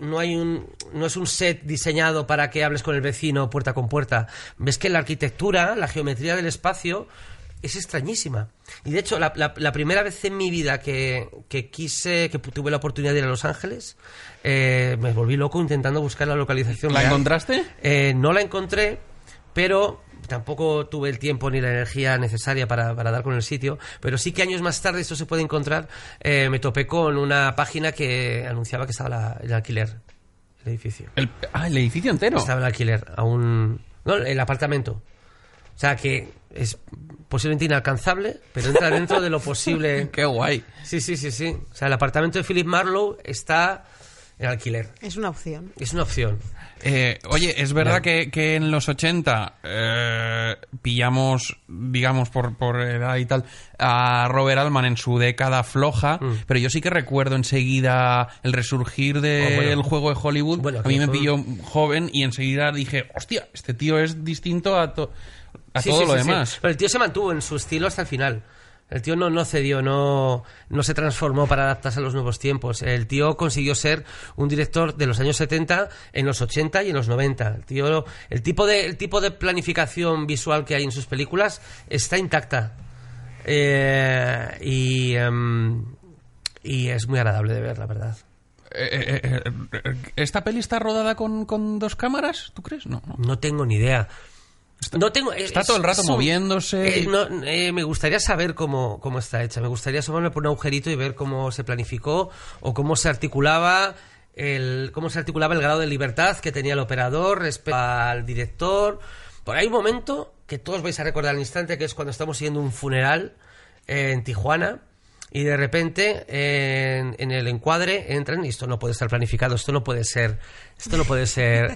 un set diseñado para que hables con el vecino puerta con puerta. Ves que la arquitectura, la geometría del espacio es extrañísima. Y de hecho la primera vez en mi vida que tuve la oportunidad de ir a Los Ángeles, me volví loco intentando buscar la localización. ¿La encontraste? No la encontré, pero tampoco tuve el tiempo ni la energía necesaria para dar con el sitio. Pero sí que años más tarde, esto se puede encontrar, me topé con una página que anunciaba que estaba el alquiler, el edificio. El edificio entero. Estaba el alquiler, el apartamento. O sea que es posiblemente inalcanzable, pero entra dentro de lo posible. ¡Qué guay! Sí. O sea, el apartamento de Philip Marlowe está en alquiler. Es una opción. Oye, es verdad que en los 80 pillamos, digamos, por edad y tal, a Robert Altman en su década floja, pero yo sí que recuerdo enseguida el resurgir del juego de Hollywood. A mí me pilló joven y enseguida dije, hostia, este tío es distinto a todo lo demás. Sí. Pero el tío se mantuvo en su estilo hasta el final. El tío no cedió, no se transformó para adaptarse a los nuevos tiempos. El tío consiguió ser un director de los años 70, en los 80 y en los 90. El tipo de planificación visual que hay en sus películas está intacta. Y es muy agradable de ver, la verdad. ¿Esta peli está rodada con dos cámaras? ¿Tú crees? No. No tengo ni idea. Está todo el rato moviéndose. Me gustaría saber cómo está hecha. Me gustaría asomarme por un agujerito y ver cómo se planificó o cómo se articulaba el grado de libertad que tenía el operador respecto al director. Por ahí un momento que todos vais a recordar al instante, que es cuando estamos siguiendo un funeral en Tijuana. Y de repente en el encuadre entran, y esto no puede estar planificado, esto no puede ser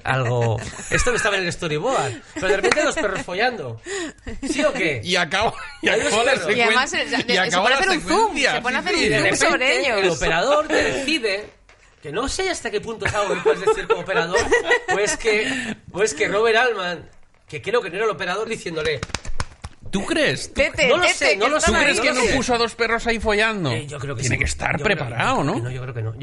algo... Esto no estaba en el storyboard, pero de repente los perros follando. ¿Sí o qué? Y acabó la secuencia. Y además se pone a hacer un zoom, sobre ellos. El operador te decide, que no sé hasta qué punto es algo que puedes decir como operador, pues que Robert Altman, que creo que no era el operador, diciéndole... ¿Tú crees? ¿Tú crees que no puso a dos perros ahí follando? Yo creo que tiene que estar preparado, ¿no? No, yo creo que no.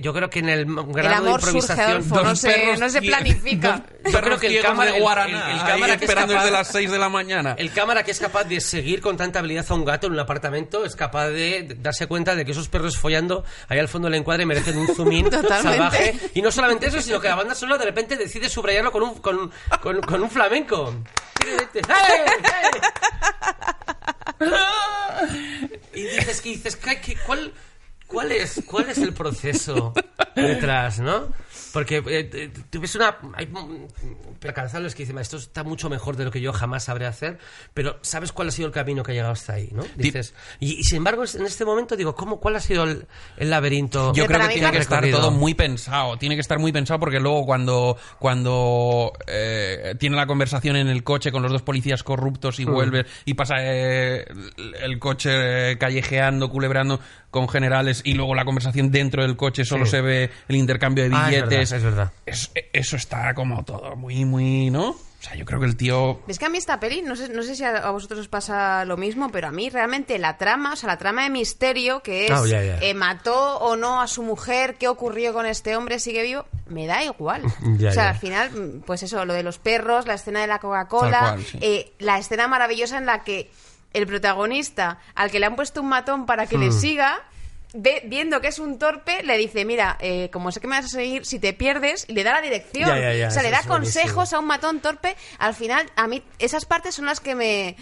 Yo creo que en el grado de improvisación no se planifica. Yo creo que el cámara de Guaraná, el cámara que esperando desde las 6 de la mañana. El cámara que es capaz de seguir con tanta habilidad a un gato en un apartamento es capaz de darse cuenta de que esos perros follando ahí al fondo del encuadre merecen un zoom in salvaje. Y no solamente eso, sino que la banda sonora de repente decide subrayarlo con un flamenco. Y dices, ¿cuál es el proceso detrás, no? Porque tú ves hay percanzables que dicen, esto está mucho mejor de lo que yo jamás sabré hacer, pero sabes cuál ha sido el camino que ha llegado hasta ahí, ¿no? Dices, y sin embargo, en este momento digo, ¿cuál ha sido el laberinto? Yo creo que tiene que estar todo muy pensado, porque luego cuando tiene la conversación en el coche con los dos policías corruptos y vuelve y pasa el coche callejeando, culebrando con generales, y luego la conversación dentro del coche solo se ve el intercambio de billetes. Es verdad. Eso está como todo muy, muy, ¿no? O sea, yo creo que el tío... Es que a mí esta peli, no sé si a vosotros os pasa lo mismo, pero a mí realmente la trama de misterio, que es mató o no a su mujer, qué ocurrió con este hombre, sigue vivo, me da igual. Al final, pues eso, lo de los perros, la escena de la Coca-Cola, la escena maravillosa en la que el protagonista, al que le han puesto un matón para que le siga... Viendo que es un torpe, le dice, mira, como sé que me vas a seguir, si te pierdes, le da la dirección. O sea, le da consejos a un matón torpe. Al final, a mí esas partes son las que me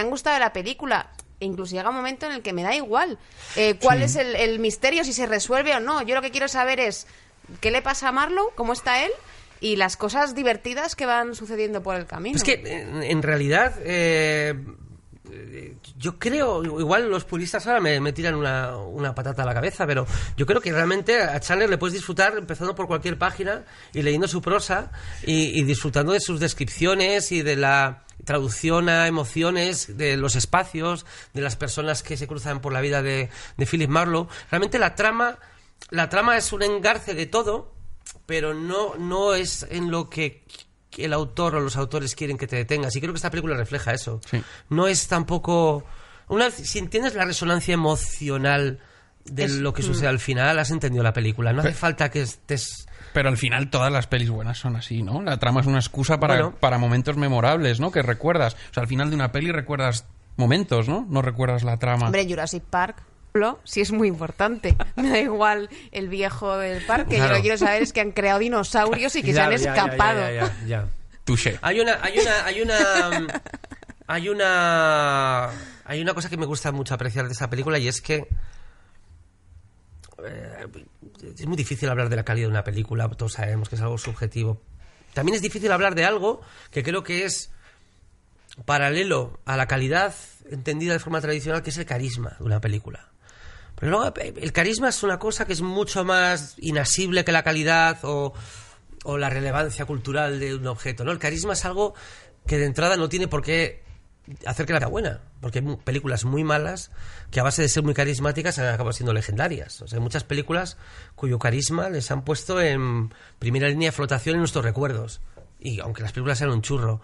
han gustado de la película. Incluso llega un momento en el que me da igual cuál es el misterio, si se resuelve o no. Yo lo que quiero saber es qué le pasa a Marlowe, cómo está él, y las cosas divertidas que van sucediendo por el camino. Es que, en realidad... Yo creo, igual los puristas ahora me tiran una patata a la cabeza, pero yo creo que realmente a Chandler le puedes disfrutar empezando por cualquier página y leyendo su prosa y disfrutando de sus descripciones y de la traducción a emociones, de los espacios, de las personas que se cruzan por la vida de Philip Marlowe. Realmente la trama es un engarce de todo, pero no es en lo que el autor o los autores quieren que te detengas, y creo que esta película refleja eso. Sí. No es tampoco si entiendes la resonancia emocional de lo que sucede al final, has entendido la película. No hace falta que estés... Pero al final todas las pelis buenas son así, ¿no? La trama es una excusa para momentos memorables, ¿no? Que recuerdas. O sea, al final de una peli recuerdas momentos, ¿no? No recuerdas la trama. Hombre, Jurassic Park... sí es muy importante. Me da igual el viejo del parque. Claro. Yo lo que quiero saber es que han creado dinosaurios y que se han escapado. Ya. Touché. Hay una cosa que me gusta mucho apreciar de esa película, y es que es muy difícil hablar de la calidad de una película. Todos sabemos que es algo subjetivo. También es difícil hablar de algo que creo que es paralelo a la calidad entendida de forma tradicional, que es el carisma de una película. Pero luego el carisma es una cosa que es mucho más inasible que la calidad o la relevancia cultural de un objeto, ¿no? El carisma es algo que de entrada no tiene por qué hacer que la sea buena, porque hay películas muy malas que a base de ser muy carismáticas han acabado siendo legendarias. O sea, hay muchas películas cuyo carisma les han puesto en primera línea de flotación en nuestros recuerdos, y aunque las películas eran un churro.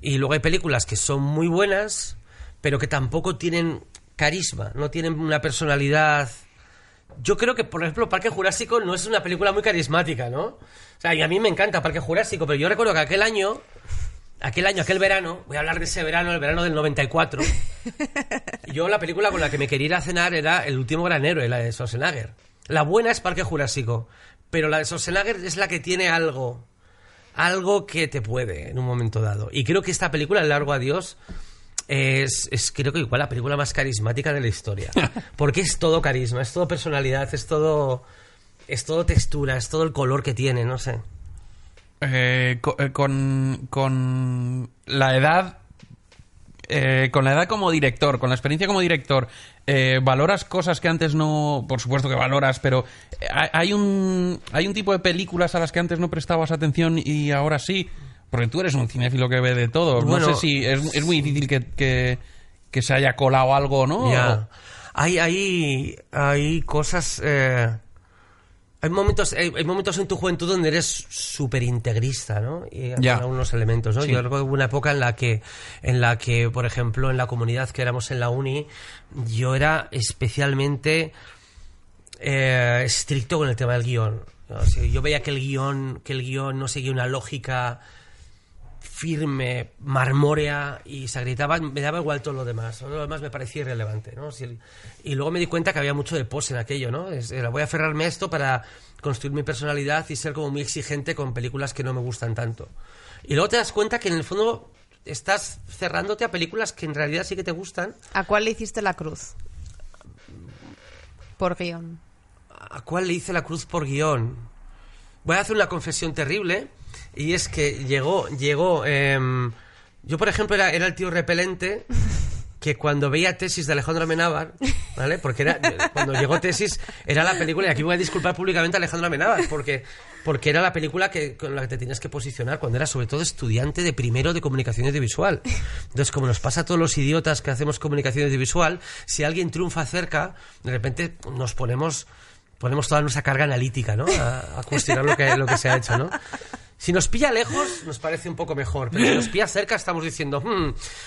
Y luego hay películas que son muy buenas, pero que tampoco tienen carisma, no tienen una personalidad. Yo creo que, por ejemplo, Parque Jurásico no es una película muy carismática, ¿no? O sea, y a mí me encanta Parque Jurásico, pero yo recuerdo que aquel verano, voy a hablar de ese verano, el verano del 94, yo la película con la que me quería ir a cenar era El último gran héroe, la de Schwarzenegger. La buena es Parque Jurásico, pero la de Schwarzenegger es la que tiene algo que te puede en un momento dado. Y creo que esta película, El largo adiós, es creo que igual la película más carismática de la historia. Porque es todo carisma, es todo personalidad, es todo textura, es todo el color que tiene, no sé. Con la edad... con la edad como director, con la experiencia como director, ¿valoras cosas que antes no...? Por supuesto que valoras, pero hay un tipo de películas a las que antes no prestabas atención y ahora sí, porque tú eres un cinéfilo que ve de todo. Bueno, no sé si es muy difícil que se haya colado algo, ¿no? Yeah. Hay cosas... Hay momentos en tu juventud donde eres súper integrista, ¿no? Y yeah. Algunos elementos, ¿no? Sí. Yo recuerdo una época en la que, por ejemplo, en la comunidad que éramos en la uni, yo era especialmente estricto con el tema del guión. O sea, yo veía que el guión no seguía una lógica firme, marmórea, y se agrietaba, me daba igual todo lo demás. Todo lo demás me parecía irrelevante, ¿no? Y luego me di cuenta que había mucho de pose en aquello, ¿no? Voy a aferrarme a esto para construir mi personalidad y ser como muy exigente con películas que no me gustan tanto. Y luego te das cuenta que en el fondo estás cerrándote a películas que en realidad sí que te gustan. ¿A cuál le hiciste la cruz? Por guión. ¿A cuál le hice la cruz por guión? Voy a hacer una confesión terrible. Y es que llegó yo, por ejemplo, era el tío repelente que cuando veía Tesis de Alejandro Amenábar, ¿vale? Porque cuando llegó Tesis era la película, y aquí voy a disculpar públicamente a Alejandro Amenábar, porque era la película con la que te tenías que posicionar cuando eras sobre todo estudiante de primero de comunicación audiovisual. Entonces, como nos pasa a todos los idiotas que hacemos comunicación audiovisual, si alguien triunfa cerca, de repente nos ponemos toda nuestra carga analítica, ¿no? A cuestionar lo que se ha hecho, ¿no? Si nos pilla lejos, nos parece un poco mejor. Pero si nos pilla cerca, estamos diciendo,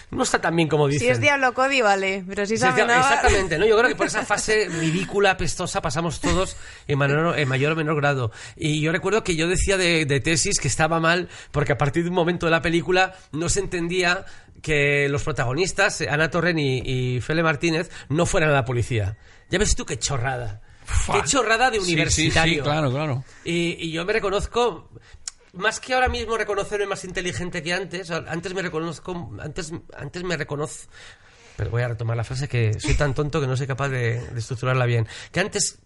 no está tan bien como dicen. Si es Diablo Cody, vale. Pero si sabe nada... Exactamente, ¿no? Yo creo que por esa fase ridícula, apestosa, pasamos todos en mayor o menor grado. Y yo recuerdo que yo decía de Tesis que estaba mal, porque a partir de un momento de la película no se entendía que los protagonistas, Ana Torren y Fele Martínez, no fueran a la policía. Ya ves tú qué chorrada. Qué chorrada de universitario. Sí, claro. Y yo me reconozco... Más que ahora mismo reconocerme más inteligente que antes, antes me reconozco, pero voy a retomar la frase, que soy tan tonto que no soy capaz de estructurarla bien, que antes,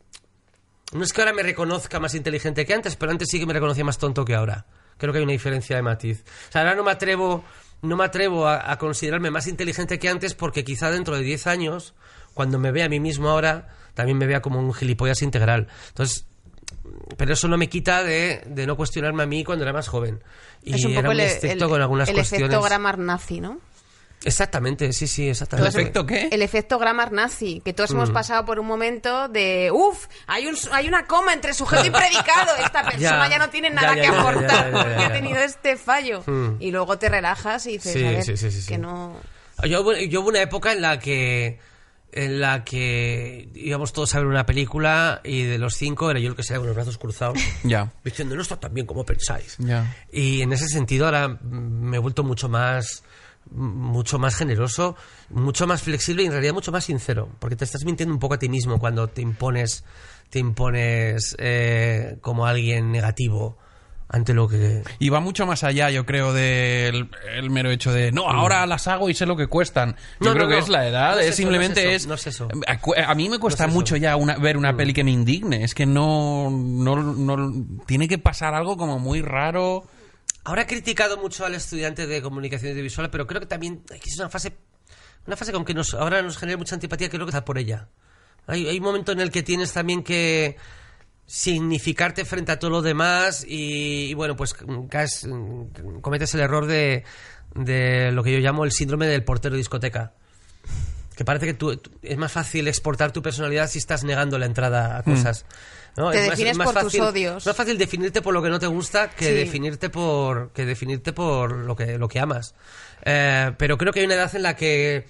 no es que ahora me reconozca más inteligente que antes, pero antes sí que me reconocía más tonto que ahora. Creo que hay una diferencia de matiz. O sea, ahora no me atrevo no me atrevo a considerarme más inteligente que antes, porque quizá dentro de 10 años, cuando me vea a mí mismo ahora, también me vea como un gilipollas integral. Entonces, pero eso no me quita de no cuestionarme a mí cuando era más joven. Y es un poco el efecto Grammar Nazi, ¿no? Exactamente, sí, sí, exactamente. ¿El efecto qué? El efecto Grammar Nazi, que todos hemos pasado por un momento de ¡uf! Hay una coma entre sujeto y predicado. Esta persona ya no tiene nada que aportar porque ha tenido este fallo. Y luego te relajas y dices, sí, a ver, sí. que no... Yo hubo una época en la que íbamos todos a ver una película y de los 5 era yo el que salía con los brazos cruzados diciendo, no está tan bien como pensáis. Y en ese sentido ahora me he vuelto mucho más generoso, mucho más flexible y en realidad mucho más sincero, porque te estás mintiendo un poco a ti mismo cuando te impones como alguien negativo ante lo que... Y va mucho más allá, yo creo, del el mero hecho de no, ahora las hago y sé lo que cuestan. Yo creo que es la edad, no es eso. A mí me cuesta mucho ya ver una peli que me indigne, es que no tiene que pasar algo como muy raro. Ahora he criticado mucho al estudiante de comunicación audiovisual, pero creo que también es una fase con que ahora nos genera mucha antipatía, creo que está por ella. Hay un momento en el que tienes también que significarte frente a todo lo demás y bueno, pues cometes el error de lo que yo llamo el síndrome del portero de discoteca. Que parece que tú es más fácil exportar tu personalidad si estás negando la entrada a cosas. ¿No? Te defines más por fácil, tus odios. Es más fácil definirte por lo que no te gusta que definirte por lo que amas. Pero creo que hay una edad en la que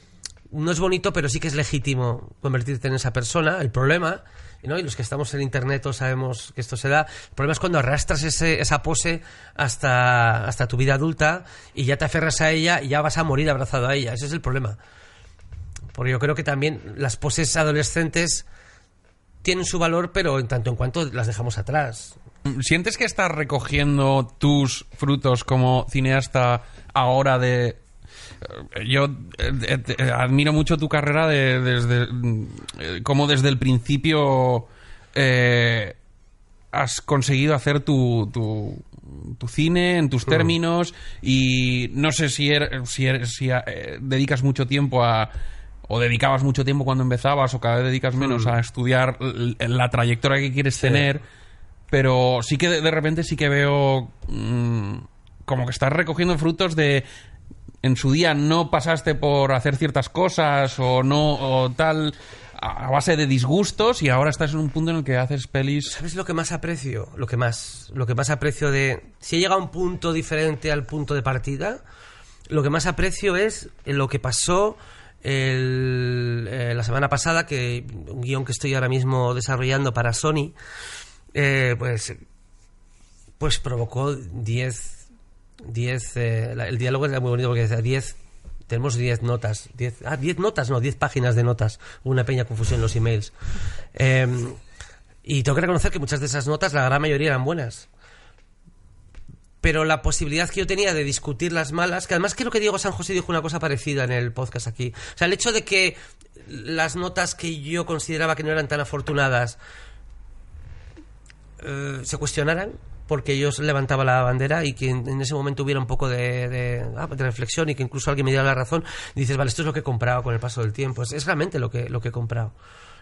no es bonito, pero sí que es legítimo convertirte en esa persona. El problema, ¿no? Y los que estamos en internet todos sabemos que esto se da. El problema es cuando arrastras esa pose hasta tu vida adulta y ya te aferras a ella y ya vas a morir abrazado a ella. Ese es el problema. Porque yo creo que también las poses adolescentes tienen su valor, pero en tanto en cuanto las dejamos atrás. ¿Sientes que estás recogiendo tus frutos como cineasta ahora de...? Yo admiro mucho tu carrera como desde el principio has conseguido hacer tu cine en tus términos y no sé si dedicas mucho tiempo o dedicabas mucho tiempo cuando empezabas o cada vez dedicas menos a estudiar la trayectoria que quieres tener, pero sí que de repente sí que veo como que estás recogiendo frutos de en su día no pasaste por hacer ciertas cosas o tal a base de disgustos y ahora estás en un punto en el que haces pelis. ¿Sabes lo que más aprecio? Lo que más aprecio de si he llegado a un punto diferente al punto de partida, lo que más aprecio es lo que pasó la semana pasada, que un guión que estoy ahora mismo desarrollando para Sony pues provocó 10 el diálogo era muy bonito porque decía 10 páginas de notas. Hubo una pequeña confusión en los emails y tengo que reconocer que muchas de esas notas, la gran mayoría, eran buenas, pero la posibilidad que yo tenía de discutir las malas, que además creo que Diego San José dijo una cosa parecida en el podcast aquí, o sea, el hecho de que las notas que yo consideraba que no eran tan afortunadas se cuestionaran porque yo levantaba la bandera y que en ese momento hubiera un poco de reflexión y que incluso alguien me diera la razón, y dices, vale, esto es lo que he comprado con el paso del tiempo, es realmente lo que he comprado.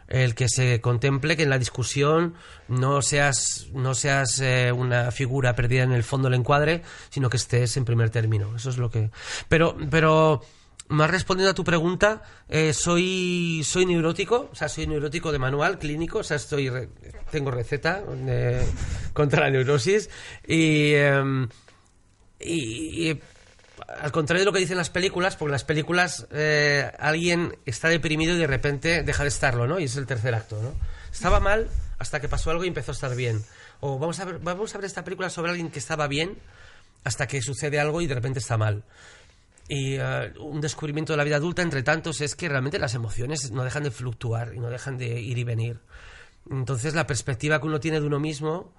El que se contemple que en la discusión no seas una figura perdida en el fondo del encuadre, sino que estés en primer término. Eso es lo que... Pero más respondiendo a tu pregunta, soy neurótico, o sea, soy neurótico de manual, clínico, o sea, tengo receta contra la neurosis y al contrario de lo que dicen las películas, porque en las películas alguien está deprimido y de repente deja de estarlo, ¿no? Y es el tercer acto, ¿no? Estaba mal hasta que pasó algo y empezó a estar bien. O vamos a ver esta película sobre alguien que estaba bien hasta que sucede algo y de repente está mal. Y un descubrimiento de la vida adulta, entre tantos, es que realmente las emociones no dejan de fluctuar y no dejan de ir y venir. Entonces la perspectiva que uno tiene de uno mismo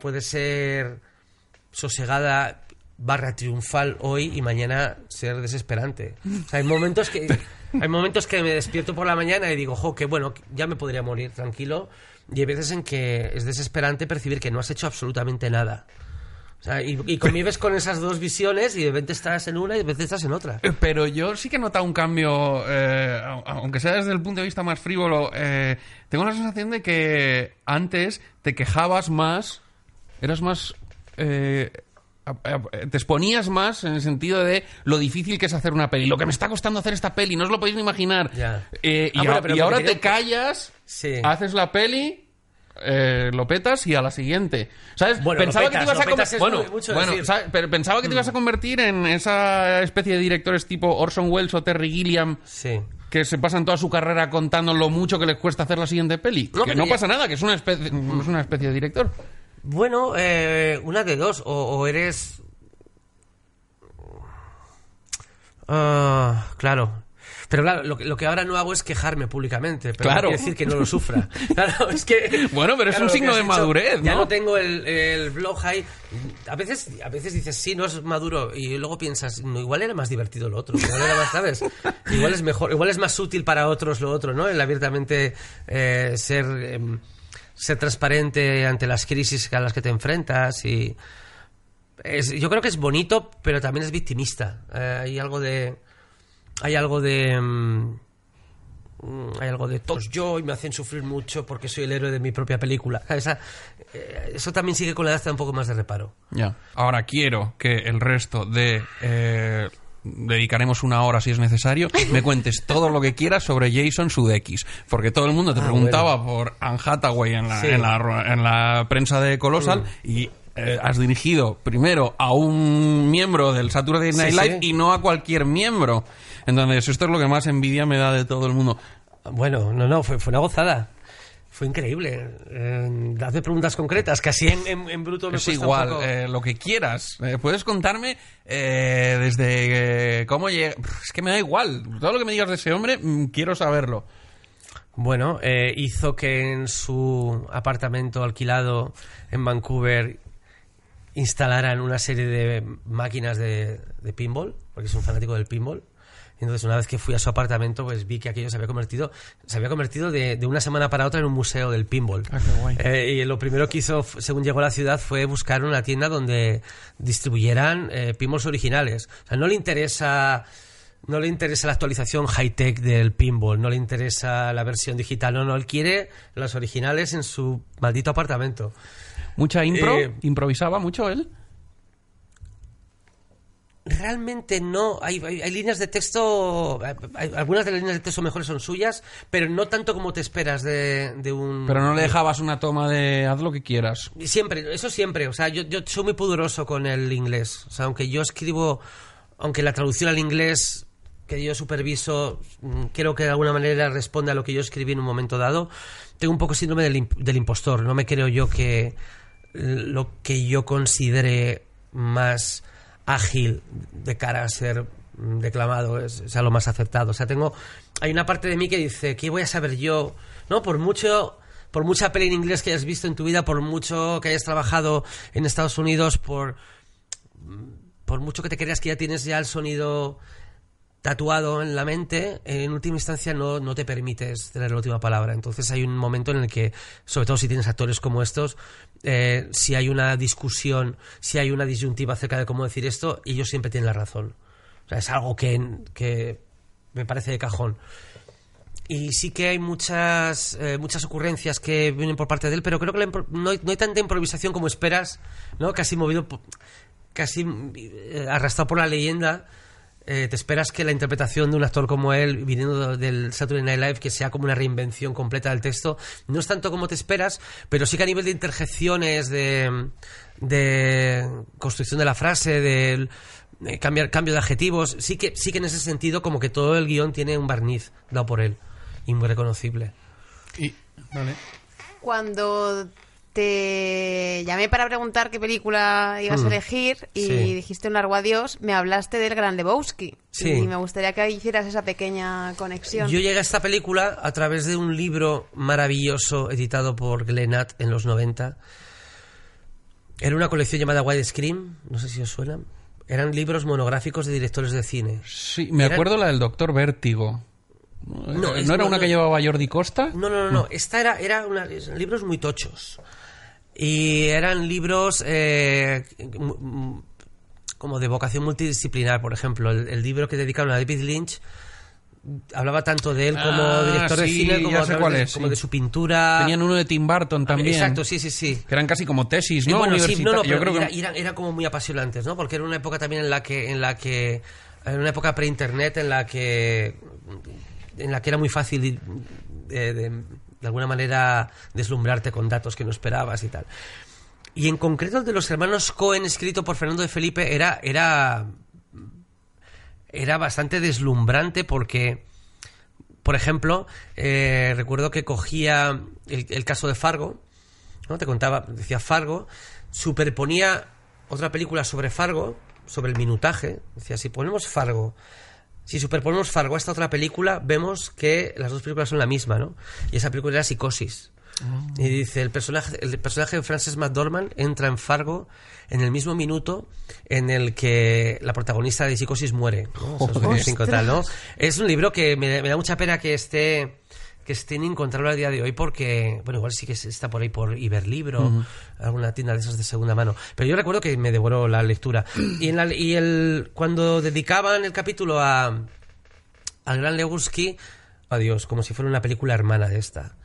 puede ser sosegada... barra triunfal hoy y mañana ser desesperante. O sea, hay momentos que me despierto por la mañana y digo, jo, que bueno, ya me podría morir tranquilo, y hay veces en que es desesperante percibir que no has hecho absolutamente nada. O sea, y convives con esas dos visiones y de repente estás en una y de repente estás en otra. Pero yo sí que he notado un cambio, aunque sea desde el punto de vista más frívolo. Tengo la sensación de que antes te quejabas más, eras más... te exponías más en el sentido de lo difícil que es hacer una peli, lo que me está costando hacer esta peli, no os lo podéis ni imaginar. Y ahora te callas, sí, haces la peli, lo petas y a la siguiente, ¿sabes? Bueno, pensaba que te ibas a convertir en esa especie de directores tipo Orson Welles o Terry Gilliam, sí, que se pasan toda su carrera contando lo mucho que les cuesta hacer la siguiente peli, no, que no pasa nada, que es una especie de director. Bueno, una de dos, o eres... claro. Pero claro, lo que ahora no hago es quejarme públicamente, pero claro, no quiere decir que no lo sufra. Claro, es que... Bueno, pero claro, es un signo de madurez, ¿no? Ya no tengo el blog ahí. A veces dices, sí, no es maduro, y luego piensas, no, igual era más divertido lo otro, igual era más, ¿sabes? Igual es mejor, igual es más útil para otros lo otro, ¿no? El abiertamente ser... ser transparente ante las crisis a las que te enfrentas. Y yo creo que es bonito, pero también es victimista. Hay algo de todos yo y me hacen sufrir mucho porque soy el héroe de mi propia película. Eso también sigue con la edad, un poco más de reparo. Ya. Ahora quiero que el resto de... dedicaremos una hora si es necesario, me cuentes todo lo que quieras sobre Jason Sudeikis, porque todo el mundo te preguntaba, bueno, por Anne Hathaway en la prensa de Colossal, y has dirigido primero a un miembro del Saturday Night Live y no a cualquier miembro. Entonces esto es lo que más envidia me da de todo el mundo. Bueno, no, fue una gozada. Fue increíble. Hazme preguntas concretas, casi en bruto me cuesta igual, un poco. Lo que quieras. Puedes contarme desde cómo llega... Es que me da igual. Todo lo que me digas de ese hombre, quiero saberlo. Bueno, hizo que en su apartamento alquilado en Vancouver instalaran una serie de máquinas de pinball, porque es un fanático del pinball. Entonces, una vez que fui a su apartamento, pues vi que aquello se había convertido de una semana para otra en un museo del pinball. Ah, qué guay. Y lo primero que hizo, según llegó a la ciudad, fue buscar una tienda donde distribuyeran pinballs originales. O sea, no le interesa la actualización high-tech del pinball, no le interesa la versión digital, no, él quiere los originales en su maldito apartamento. ¿Mucha impro? ¿Improvisaba mucho él? Realmente no, hay líneas de texto, algunas de las líneas de texto mejores son suyas, pero no tanto como te esperas de un... Pero no le dejabas una toma de haz lo que quieras. Siempre, eso siempre, o sea, yo soy muy pudoroso con el inglés, o sea, aunque yo escribo, aunque la traducción al inglés que yo superviso, creo que de alguna manera responde a lo que yo escribí en un momento dado, tengo un poco síndrome del impostor, no me creo yo que lo que yo considere más... ágil de cara a ser declamado sea lo más acertado. O sea, hay una parte de mí que dice, ¿qué voy a saber yo? No, por mucha peli en inglés que hayas visto en tu vida, por mucho que hayas trabajado en Estados Unidos, por mucho que te creas que ya tienes el sonido tatuado en la mente, en última instancia no te permites tener la última palabra. Entonces hay un momento en el que, sobre todo si tienes actores como estos, si hay una discusión, si hay una disyuntiva acerca de cómo decir esto, ellos siempre tienen la razón. O sea, es algo que me parece de cajón. Y sí que hay muchas ocurrencias que vienen por parte de él, pero creo que no hay tanta improvisación como esperas, ¿no? Casi movido, casi arrastrado por la leyenda. Te esperas que la interpretación de un actor como él, viniendo del Saturday Night Live, que sea como una reinvención completa del texto, no es tanto como te esperas, pero sí que a nivel de interjecciones, de construcción de la frase, de cambio de adjetivos, sí que en ese sentido como que todo el guión tiene un barniz dado por él y muy reconocible. Y vale. Cuando te llamé para preguntar qué película ibas a elegir y dijiste Un largo adiós, me hablaste del Gran Lebowski. Sí. Y me gustaría que hicieras esa pequeña conexión. Yo llegué a esta película a través de un libro maravilloso editado por Glenat en los 90. Era una colección llamada Widescreen, no sé si os suena. Eran libros monográficos de directores de cine. Sí, acuerdo la del Doctor Vértigo. ¿No era una que llevaba Jordi Costa? No. Esta era libros muy tochos. Y eran libros como de vocación multidisciplinar. Por ejemplo, el libro que dedicaron a David Lynch hablaba tanto de él como director de cine como de su pintura. Tenían uno de Tim Burton también. Exacto, sí. Que eran casi como tesis, ¿no? Bueno, sí, no, yo creo que era como muy apasionantes, ¿no? Porque era una época también en la que en una época pre-internet en la que era muy fácil de alguna manera deslumbrarte con datos que no esperabas y tal. Y en concreto el de los hermanos Cohen, escrito por Fernando de Felipe, era bastante deslumbrante porque, por ejemplo, recuerdo que cogía el caso de Fargo, ¿no? Te contaba, decía Fargo, superponía otra película sobre Fargo, sobre el minutaje. Decía, si superponemos Fargo a esta otra película, vemos que las dos películas son la misma, ¿no? Y esa película era Psicosis. Y dice, el personaje de Frances McDormand entra en Fargo en el mismo minuto en el que la protagonista de Psicosis muere, ¿no? ¿No? Es un libro que me da mucha pena que esté inencontrable a día de hoy, porque bueno, igual sí que está por ahí por Iberlibro, alguna tienda de esas de segunda mano, pero yo recuerdo que me devoró la lectura. Y cuando dedicaban el capítulo al Gran Lebowski, adiós, como si fuera una película hermana de esta.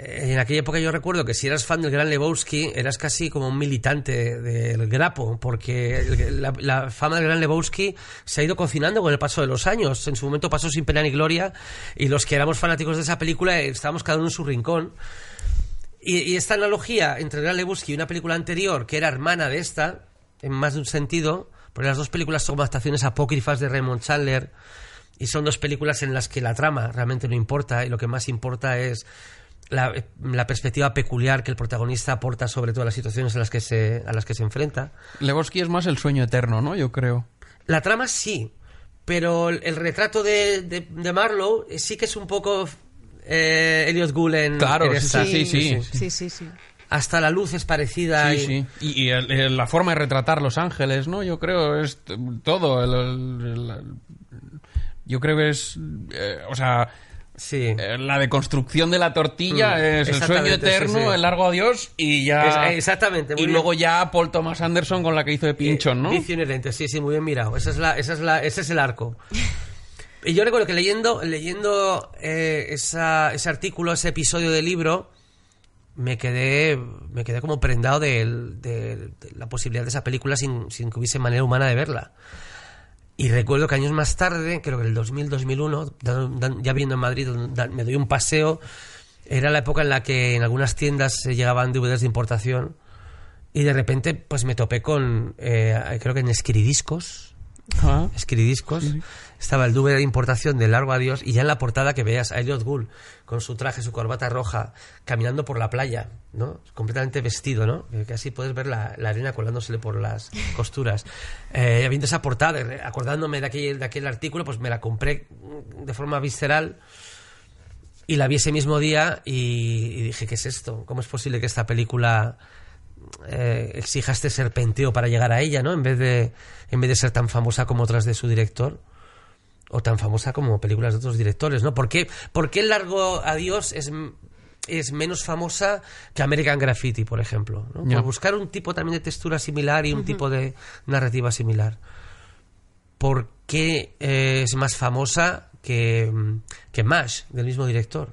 En aquella época yo recuerdo que si eras fan del Gran Lebowski eras casi como un militante del grapo, porque la fama del Gran Lebowski se ha ido cocinando con el paso de los años. En su momento pasó sin pena ni gloria, y los que éramos fanáticos de esa película estábamos cada uno en su rincón. Y esta analogía entre el Gran Lebowski y una película anterior que era hermana de esta, en más de un sentido, porque las dos películas son adaptaciones apócrifas de Raymond Chandler, y son dos películas en las que la trama realmente no importa, y lo que más importa es la perspectiva peculiar que el protagonista aporta sobre todas las situaciones a las que se enfrenta. Lebowski es más el sueño eterno, ¿no? Yo creo. La trama sí, pero el retrato de Marlowe sí que es un poco Elliott Gould en... Claro, en esta. Sí. Hasta la luz es parecida. Sí. Y la forma de retratar Los Ángeles, ¿no? Yo creo es todo. Yo creo que es... Sí. La deconstrucción de la tortilla es El sueño eterno, El largo adiós y ya... Exactamente. Y bien. Luego ya Paul Thomas Anderson con la que hizo de Pynchon, ¿no? Vicio inherente, sí, muy bien mirado. Ese es el arco. Y yo recuerdo que leyendo ese artículo, ese episodio del libro, me quedé como prendado de la posibilidad de esa película sin que hubiese manera humana de verla. Y recuerdo que años más tarde, creo que en el 2000-2001, ya viendo en Madrid, me doy un paseo. Era la época en la que en algunas tiendas se llegaban DVDs de importación, y de repente pues me topé con, creo que en Esquiridiscos. Sí. Estaba el DVD de importación de Largo Adiós, y ya en la portada que veías a Elliott Gould con su traje, su corbata roja, caminando por la playa, ¿no? Completamente vestido, ¿no? Casi puedes ver la arena colándosele por las costuras. Viendo esa portada, acordándome de aquel artículo, pues me la compré de forma visceral, y la vi ese mismo día y dije, ¿qué es esto? ¿Cómo es posible que esta película exija este serpenteo para llegar a ella, ¿no? En vez de ser tan famosa como otras de su director, o tan famosa como películas de otros directores, ¿no? ¿Por qué El largo adiós es menos famosa que American Graffiti, por ejemplo, ¿no? Por buscar un tipo también de textura similar y un tipo de narrativa similar. ¿Por qué es más famosa que MASH, del mismo director?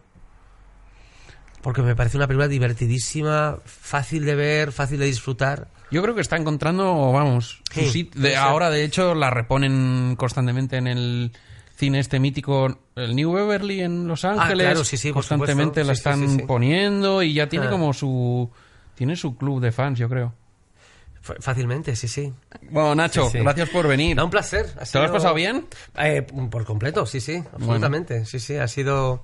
Porque me parece una película divertidísima, fácil de ver, fácil de disfrutar. Yo creo que está encontrando, su sitio. Ahora, de hecho, la reponen constantemente en el cine este mítico, el New Beverly en Los Ángeles. Claro, sí, constantemente la están poniendo, y ya tiene como su club de fans, yo creo. Fácilmente, sí. Bueno, Nacho, gracias por venir. Un placer. ¿Te lo has pasado bien? Por completo, sí, absolutamente. Bueno. Sí, ha sido...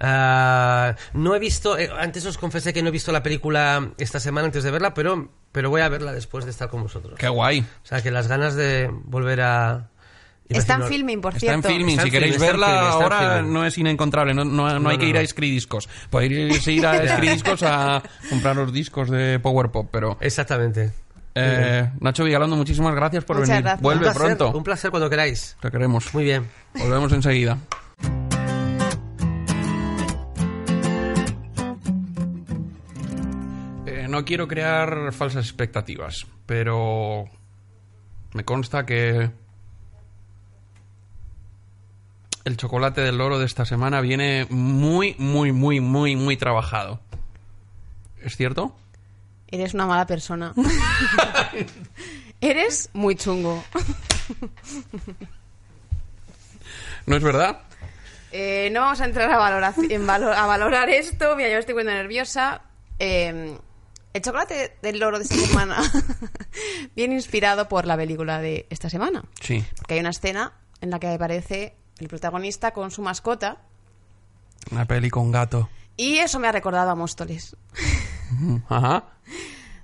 no he visto, antes os confesé que no he visto la película esta semana antes de verla, pero voy a verla después de estar con vosotros. ¡Qué guay! O sea, que las ganas de volver a... Está en Filmin, por cierto. Está en Filmin, si queréis verla ahora no es inencontrable, no hay que ir a Escridiscos. Podéis ir a Escridiscos a comprar los discos de Power Pop, pero... Exactamente. Nacho Vigalondo, muchísimas gracias por venir. Gracias. Vuelve pronto. Un placer cuando queráis. Te queremos. Muy bien. Volvemos enseguida. no quiero crear falsas expectativas, pero me consta que el chocolate del loro de esta semana viene muy, muy, muy, muy, muy trabajado. ¿Es cierto? Eres una mala persona. Eres muy chungo. ¿No es verdad? No vamos a entrar a valorar esto. Mira, yo estoy muy nerviosa. El chocolate del loro de esta semana viene inspirado por la película de esta semana. Sí. Porque hay una escena en la que aparece el protagonista con su mascota. Una peli con gato. Y eso me ha recordado a Móstoles. Ajá.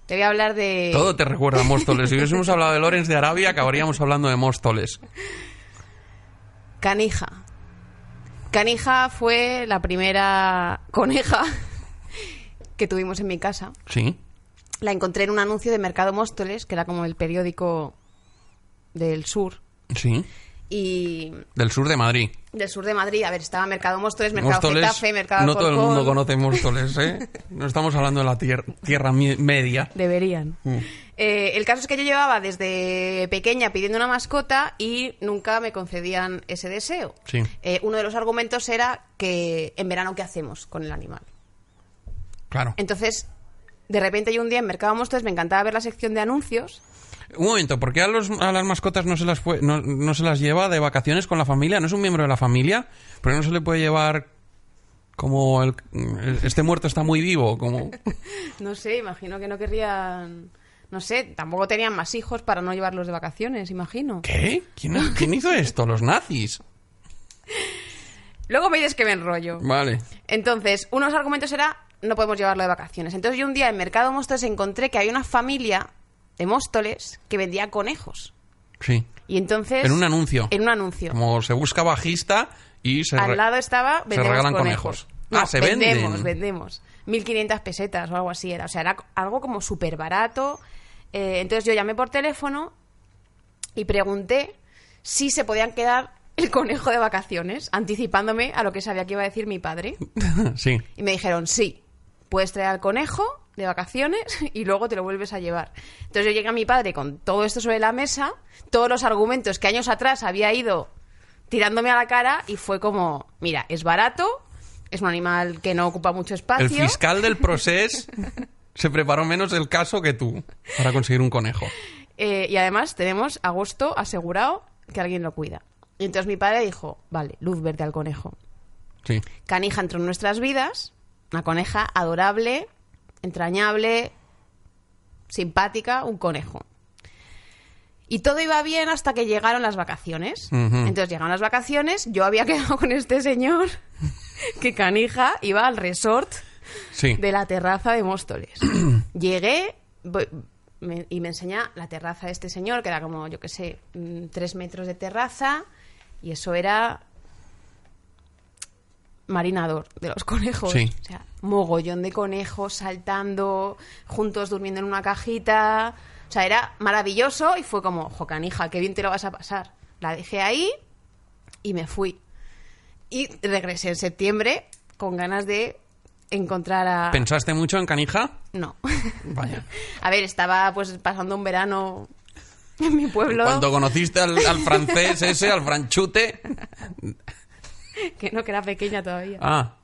Te voy a hablar de... Todo te recuerda a Móstoles. Si hubiésemos hablado de Lawrence de Arabia, acabaríamos hablando de Móstoles. Canija. Canija fue la primera coneja que tuvimos en mi casa. Sí. La encontré en un anuncio de Mercado Móstoles, que era como el periódico del sur. Sí. Y... Del sur de Madrid. Del sur de Madrid. A ver, estaba Mercado Móstoles, Mercado Getafe, Mercado Alcorcón... No todo el mundo conoce Móstoles, ¿eh? No estamos hablando de la tierra media. Deberían. El caso es que yo llevaba desde pequeña pidiendo una mascota y nunca me concedían ese deseo. Sí. Uno de los argumentos era que en verano, ¿qué hacemos con el animal? Claro. Entonces, de repente yo un día en Mercado Móstoles me encantaba ver la sección de anuncios... Un momento, ¿por qué a las mascotas no se las lleva de vacaciones con la familia? ¿No es un miembro de la familia? ¿Pero no se le puede llevar como este muerto está muy vivo? Como... No sé, imagino que no querrían... No sé, tampoco tenían más hijos para no llevarlos de vacaciones, imagino. ¿Qué? ¿Quién hizo esto? ¿Los nazis? Luego me dices que me enrollo. Vale. Entonces, uno de los argumentos era, no podemos llevarlo de vacaciones. Entonces yo un día en Mercado Móstoles encontré que hay una familia... de Móstoles, que vendía conejos. Sí. Y entonces... En un anuncio. Como se busca bajista y se... Al lado estaba... Se regalan conejos. No, se venden. Vendemos. 1.500 pesetas o algo así era. O sea, era algo como súper barato. Entonces yo llamé por teléfono y pregunté si se podían quedar el conejo de vacaciones, anticipándome a lo que sabía que iba a decir mi padre. Sí. Y me dijeron, sí, puedes traer al conejo... de vacaciones y luego te lo vuelves a llevar. Entonces yo llegué a mi padre con todo esto sobre la mesa, todos los argumentos que años atrás había ido tirándome a la cara y fue como, mira, es barato, es un animal que no ocupa mucho espacio. El fiscal del procés se preparó menos el caso que tú para conseguir un conejo. Y además tenemos agosto asegurado que alguien lo cuida. Y entonces mi padre dijo, vale, luz verde al conejo. Sí. Canija entró en nuestras vidas, una coneja adorable, entrañable, simpática, un conejo. Y todo iba bien hasta que llegaron las vacaciones. Uh-huh. Entonces llegaron las vacaciones, yo había quedado con este señor que Canija iba al resort de la terraza de Móstoles. Llegué y me enseña la terraza de este señor, que era como, yo qué sé, 3 metros de terraza, y eso era... marinador de los conejos. Sí. O sea, mogollón de conejos saltando, juntos durmiendo en una cajita. O sea, era maravilloso y fue como, jo, Canija, qué bien te lo vas a pasar. La dejé ahí y me fui. Y regresé en septiembre con ganas de encontrar a... ¿Pensaste mucho en Canija? No. Vaya. A ver, estaba pues pasando un verano... en mi pueblo. Cuando conociste al francés ese, al franchute... Que no, que era pequeña todavía. Ah.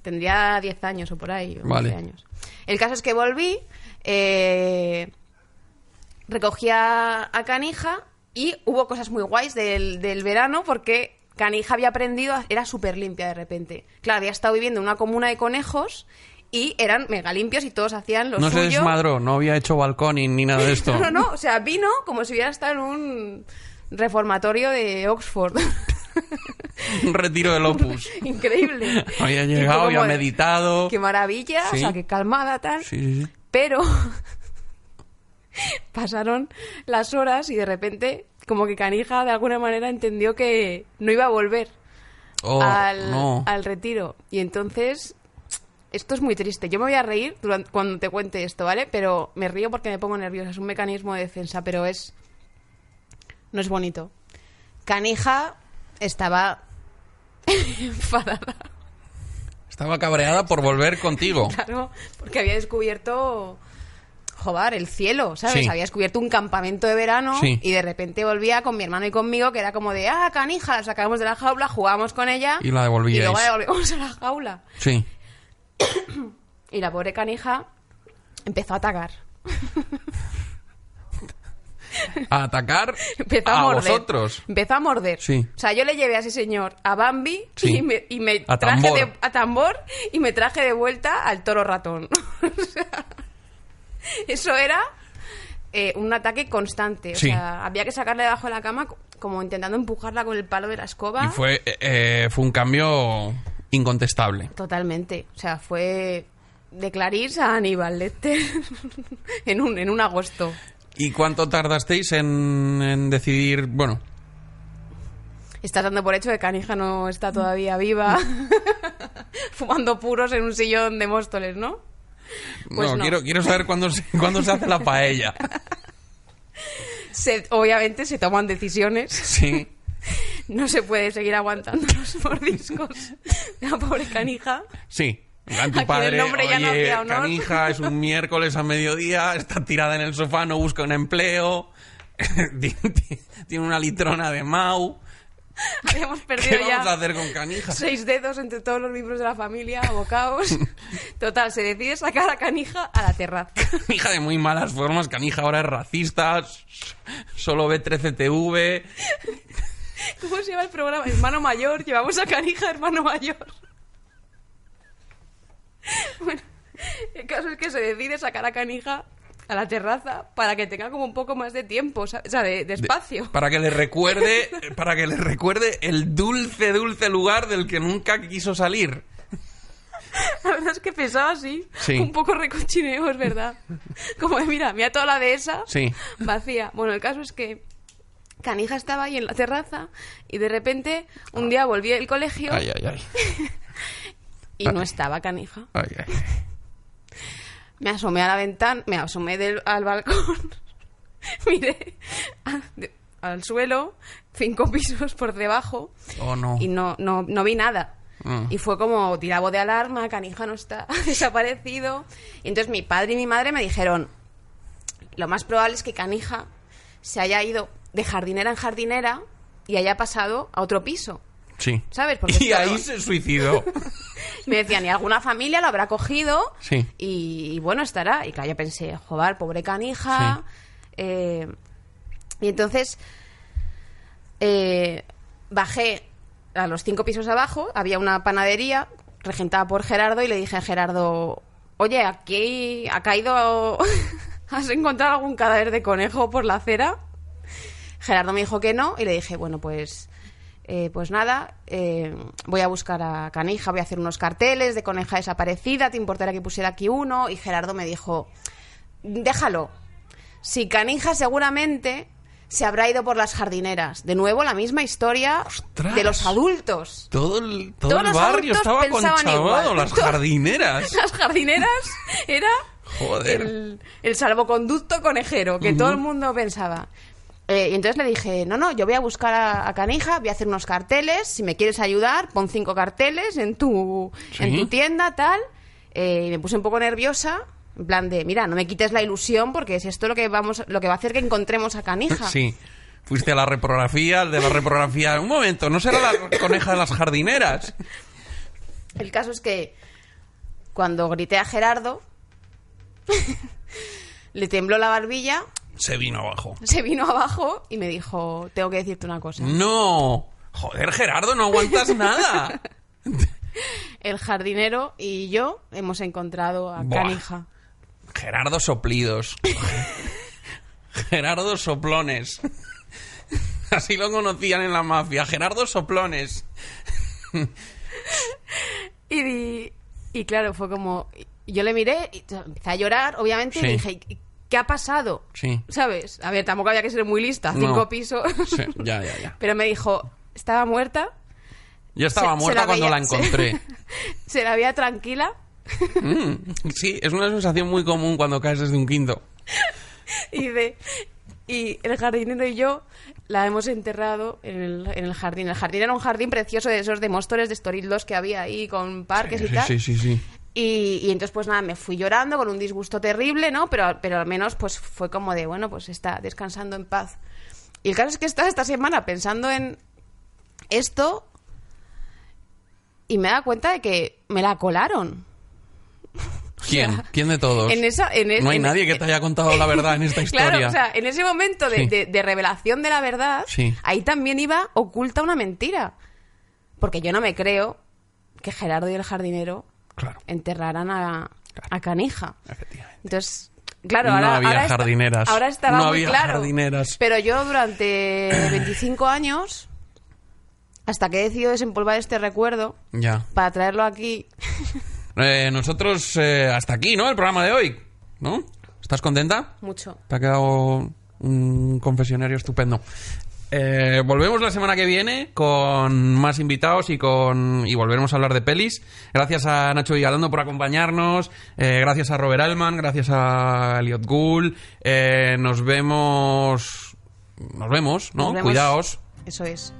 Tendría 10 años o por ahí, o 11 años. El caso es que volví, recogí a Canija y hubo cosas muy guays del verano porque Canija había aprendido, era súper limpia de repente. Claro, había estado viviendo en una comuna de conejos y eran mega limpios y todos hacían lo suyo. No se desmadró, no había hecho balcón ni nada de esto. No, o sea, vino como si hubiera estado en un reformatorio de Oxford. Un retiro del Opus. Increíble. Había llegado, había meditado. Qué maravilla, sí. O sea, qué calmada, tal. Sí. Pero pasaron las horas y de repente, como que Canija de alguna manera entendió que no iba a volver al retiro. Y entonces, esto es muy triste. Yo me voy a reír cuando te cuente esto, ¿vale? Pero me río porque me pongo nerviosa. Es un mecanismo de defensa, pero no es bonito. Canija estaba enfadada. Estaba cabreada por volver contigo. Claro, porque había descubierto joder, el cielo, ¿sabes? Sí. Había descubierto un campamento de verano, sí, y de repente volvía con mi hermano y conmigo, que era como de, ah, canija, la sacamos de la jaula, jugamos con ella y la devolvíais. Y luego la devolvimos a la jaula. Sí. Y la pobre canija empezó a atacar. ¿A atacar? Empezó a morder. ¿Vosotros? Empezó a morder. Sí. O sea, yo le llevé a ese señor a Bambi, sí, y me a traje tambor. A tambor, y me traje de vuelta al toro ratón. O sea, eso era un ataque constante. O sí, sea, había que sacarle debajo de la cama, como intentando empujarla con el palo de la escoba. Y fue un cambio incontestable. Totalmente. O sea, fue de Clarice a Aníbal Lecter en un agosto. ¿Y cuánto tardasteis en decidir? Bueno, estás dando por hecho que canija no está todavía viva, fumando puros en un sillón de Móstoles, ¿no? Pues no. Quiero saber cuándo se hace la paella. Obviamente se toman decisiones. Sí. No se puede seguir aguantando los mordiscos. La pobre canija. Sí. Tu padre, oye, ya no había honor. Canija, es un miércoles a mediodía, está tirada en el sofá, no busca un empleo, tiene una litrona de Mau. Habíamos perdido ¿Qué vamos ya a hacer con canija? 6 dedos entre todos los libros de la familia, abocados. Total, se decide sacar a canija a la terraza. Canija de muy malas formas, canija ahora es racista, solo ve 13 TV. ¿Cómo se llama el programa? Hermano mayor, llevamos a canija, hermano mayor. Bueno, el caso es que se decide sacar a canija a la terraza para que tenga como un poco más de tiempo, o sea, de espacio. Para que le recuerde el dulce lugar del que nunca quiso salir. La verdad es que pesaba así, sí, un poco recochineo, es verdad. Como de, mira toda la dehesa, sí, vacía. Bueno, el caso es que canija estaba ahí en la terraza y de repente un día volví del colegio. Ay. Y no estaba canija. Okay. Me asomé a la ventana, me asomé al balcón, miré al suelo, 5 pisos por debajo, oh, no, y no vi nada. Y fue como tirabo de alarma, canija no está, desaparecido. Y entonces mi padre y mi madre me dijeron, lo más probable es que canija se haya ido de jardinera en jardinera y haya pasado a otro piso. Sí. ¿Sabes? Porque y ahí todo se suicidó. Me decían, y alguna familia lo habrá cogido, sí, y bueno, estará. Y claro, yo pensé, joder, pobre canija. Sí. Y entonces bajé a los 5 pisos abajo, había una panadería regentada por Gerardo, y le dije a Gerardo, oye, aquí ha caído, ¿has encontrado algún cadáver de conejo por la acera? Gerardo me dijo que no, y le dije, bueno, pues nada, voy a buscar a canija, voy a hacer unos carteles de coneja desaparecida, ¿te importaría que pusiera aquí uno? Y Gerardo me dijo, déjalo, si canija seguramente se habrá ido por las jardineras. De nuevo la misma historia. ¡Ostras! De los adultos. Todo el barrio estaba conchabado, las jardineras. Las jardineras era joder, el salvoconducto conejero que todo el mundo pensaba. Y entonces le dije, no, yo voy a buscar a canija, voy a hacer unos carteles, si me quieres ayudar, pon 5 carteles en tu tienda, tal. Y me puse un poco nerviosa, en plan de, mira, no me quites la ilusión, porque es esto lo que va a hacer que encontremos a canija. Sí, fuiste a la reprografía, al de la reprografía, un momento, ¿no será la coneja de las jardineras? El caso es que cuando grité a Gerardo, le tembló la barbilla. Se vino abajo y me dijo, tengo que decirte una cosa. ¡No! ¡Joder, Gerardo, no aguantas nada! El jardinero y yo hemos encontrado a canija. Gerardo soplidos. Gerardo soplones. Así lo conocían en la mafia. Gerardo soplones. Y claro, fue como, yo le miré y empecé a llorar, obviamente, sí, y dije, ¿qué ha pasado? Sí. ¿Sabes? A ver, tampoco había que ser muy lista. 5 pisos. Sí, ya. Pero me dijo, estaba muerta. Yo estaba muerta la encontré. Se la veía tranquila. Sí, es una sensación muy común cuando caes desde un quinto. Y el jardinero y yo la hemos enterrado en el jardín. El jardín era un jardín precioso de esos de Móstoles, de Estoril 2 que había ahí con parques, sí, y sí, tal. Sí. Y entonces pues nada, me fui llorando con un disgusto terrible, ¿no? Pero al menos pues fue como de, bueno, pues está descansando en paz. Y el caso es que estaba esta semana pensando en esto y me he dado cuenta de que me la colaron. ¿Quién? O sea, ¿quién de todos? No hay nadie que te haya contado la verdad en esta historia. Claro, o sea, en ese momento de revelación de la verdad, ahí también iba oculta una mentira. Porque yo no me creo que Gerardo y el jardinero enterraran a Canija. Entonces, claro, no ahora, había ahora jardineras. Ahora estaba no muy había claro. Jardineras. Pero yo durante 25 años, hasta que he decidido desempolvar este recuerdo para traerlo aquí. Nosotros hasta aquí, ¿no? El programa de hoy, ¿no? ¿Estás contenta? Mucho. Te ha quedado un confesionario estupendo. Volvemos la semana que viene con más invitados y volveremos a hablar de pelis. Gracias a Nacho Vigalondo por acompañarnos, gracias a Robert Altman, gracias a Elliott Gould. Nos vemos, ¿no? Cuidaos. Eso es.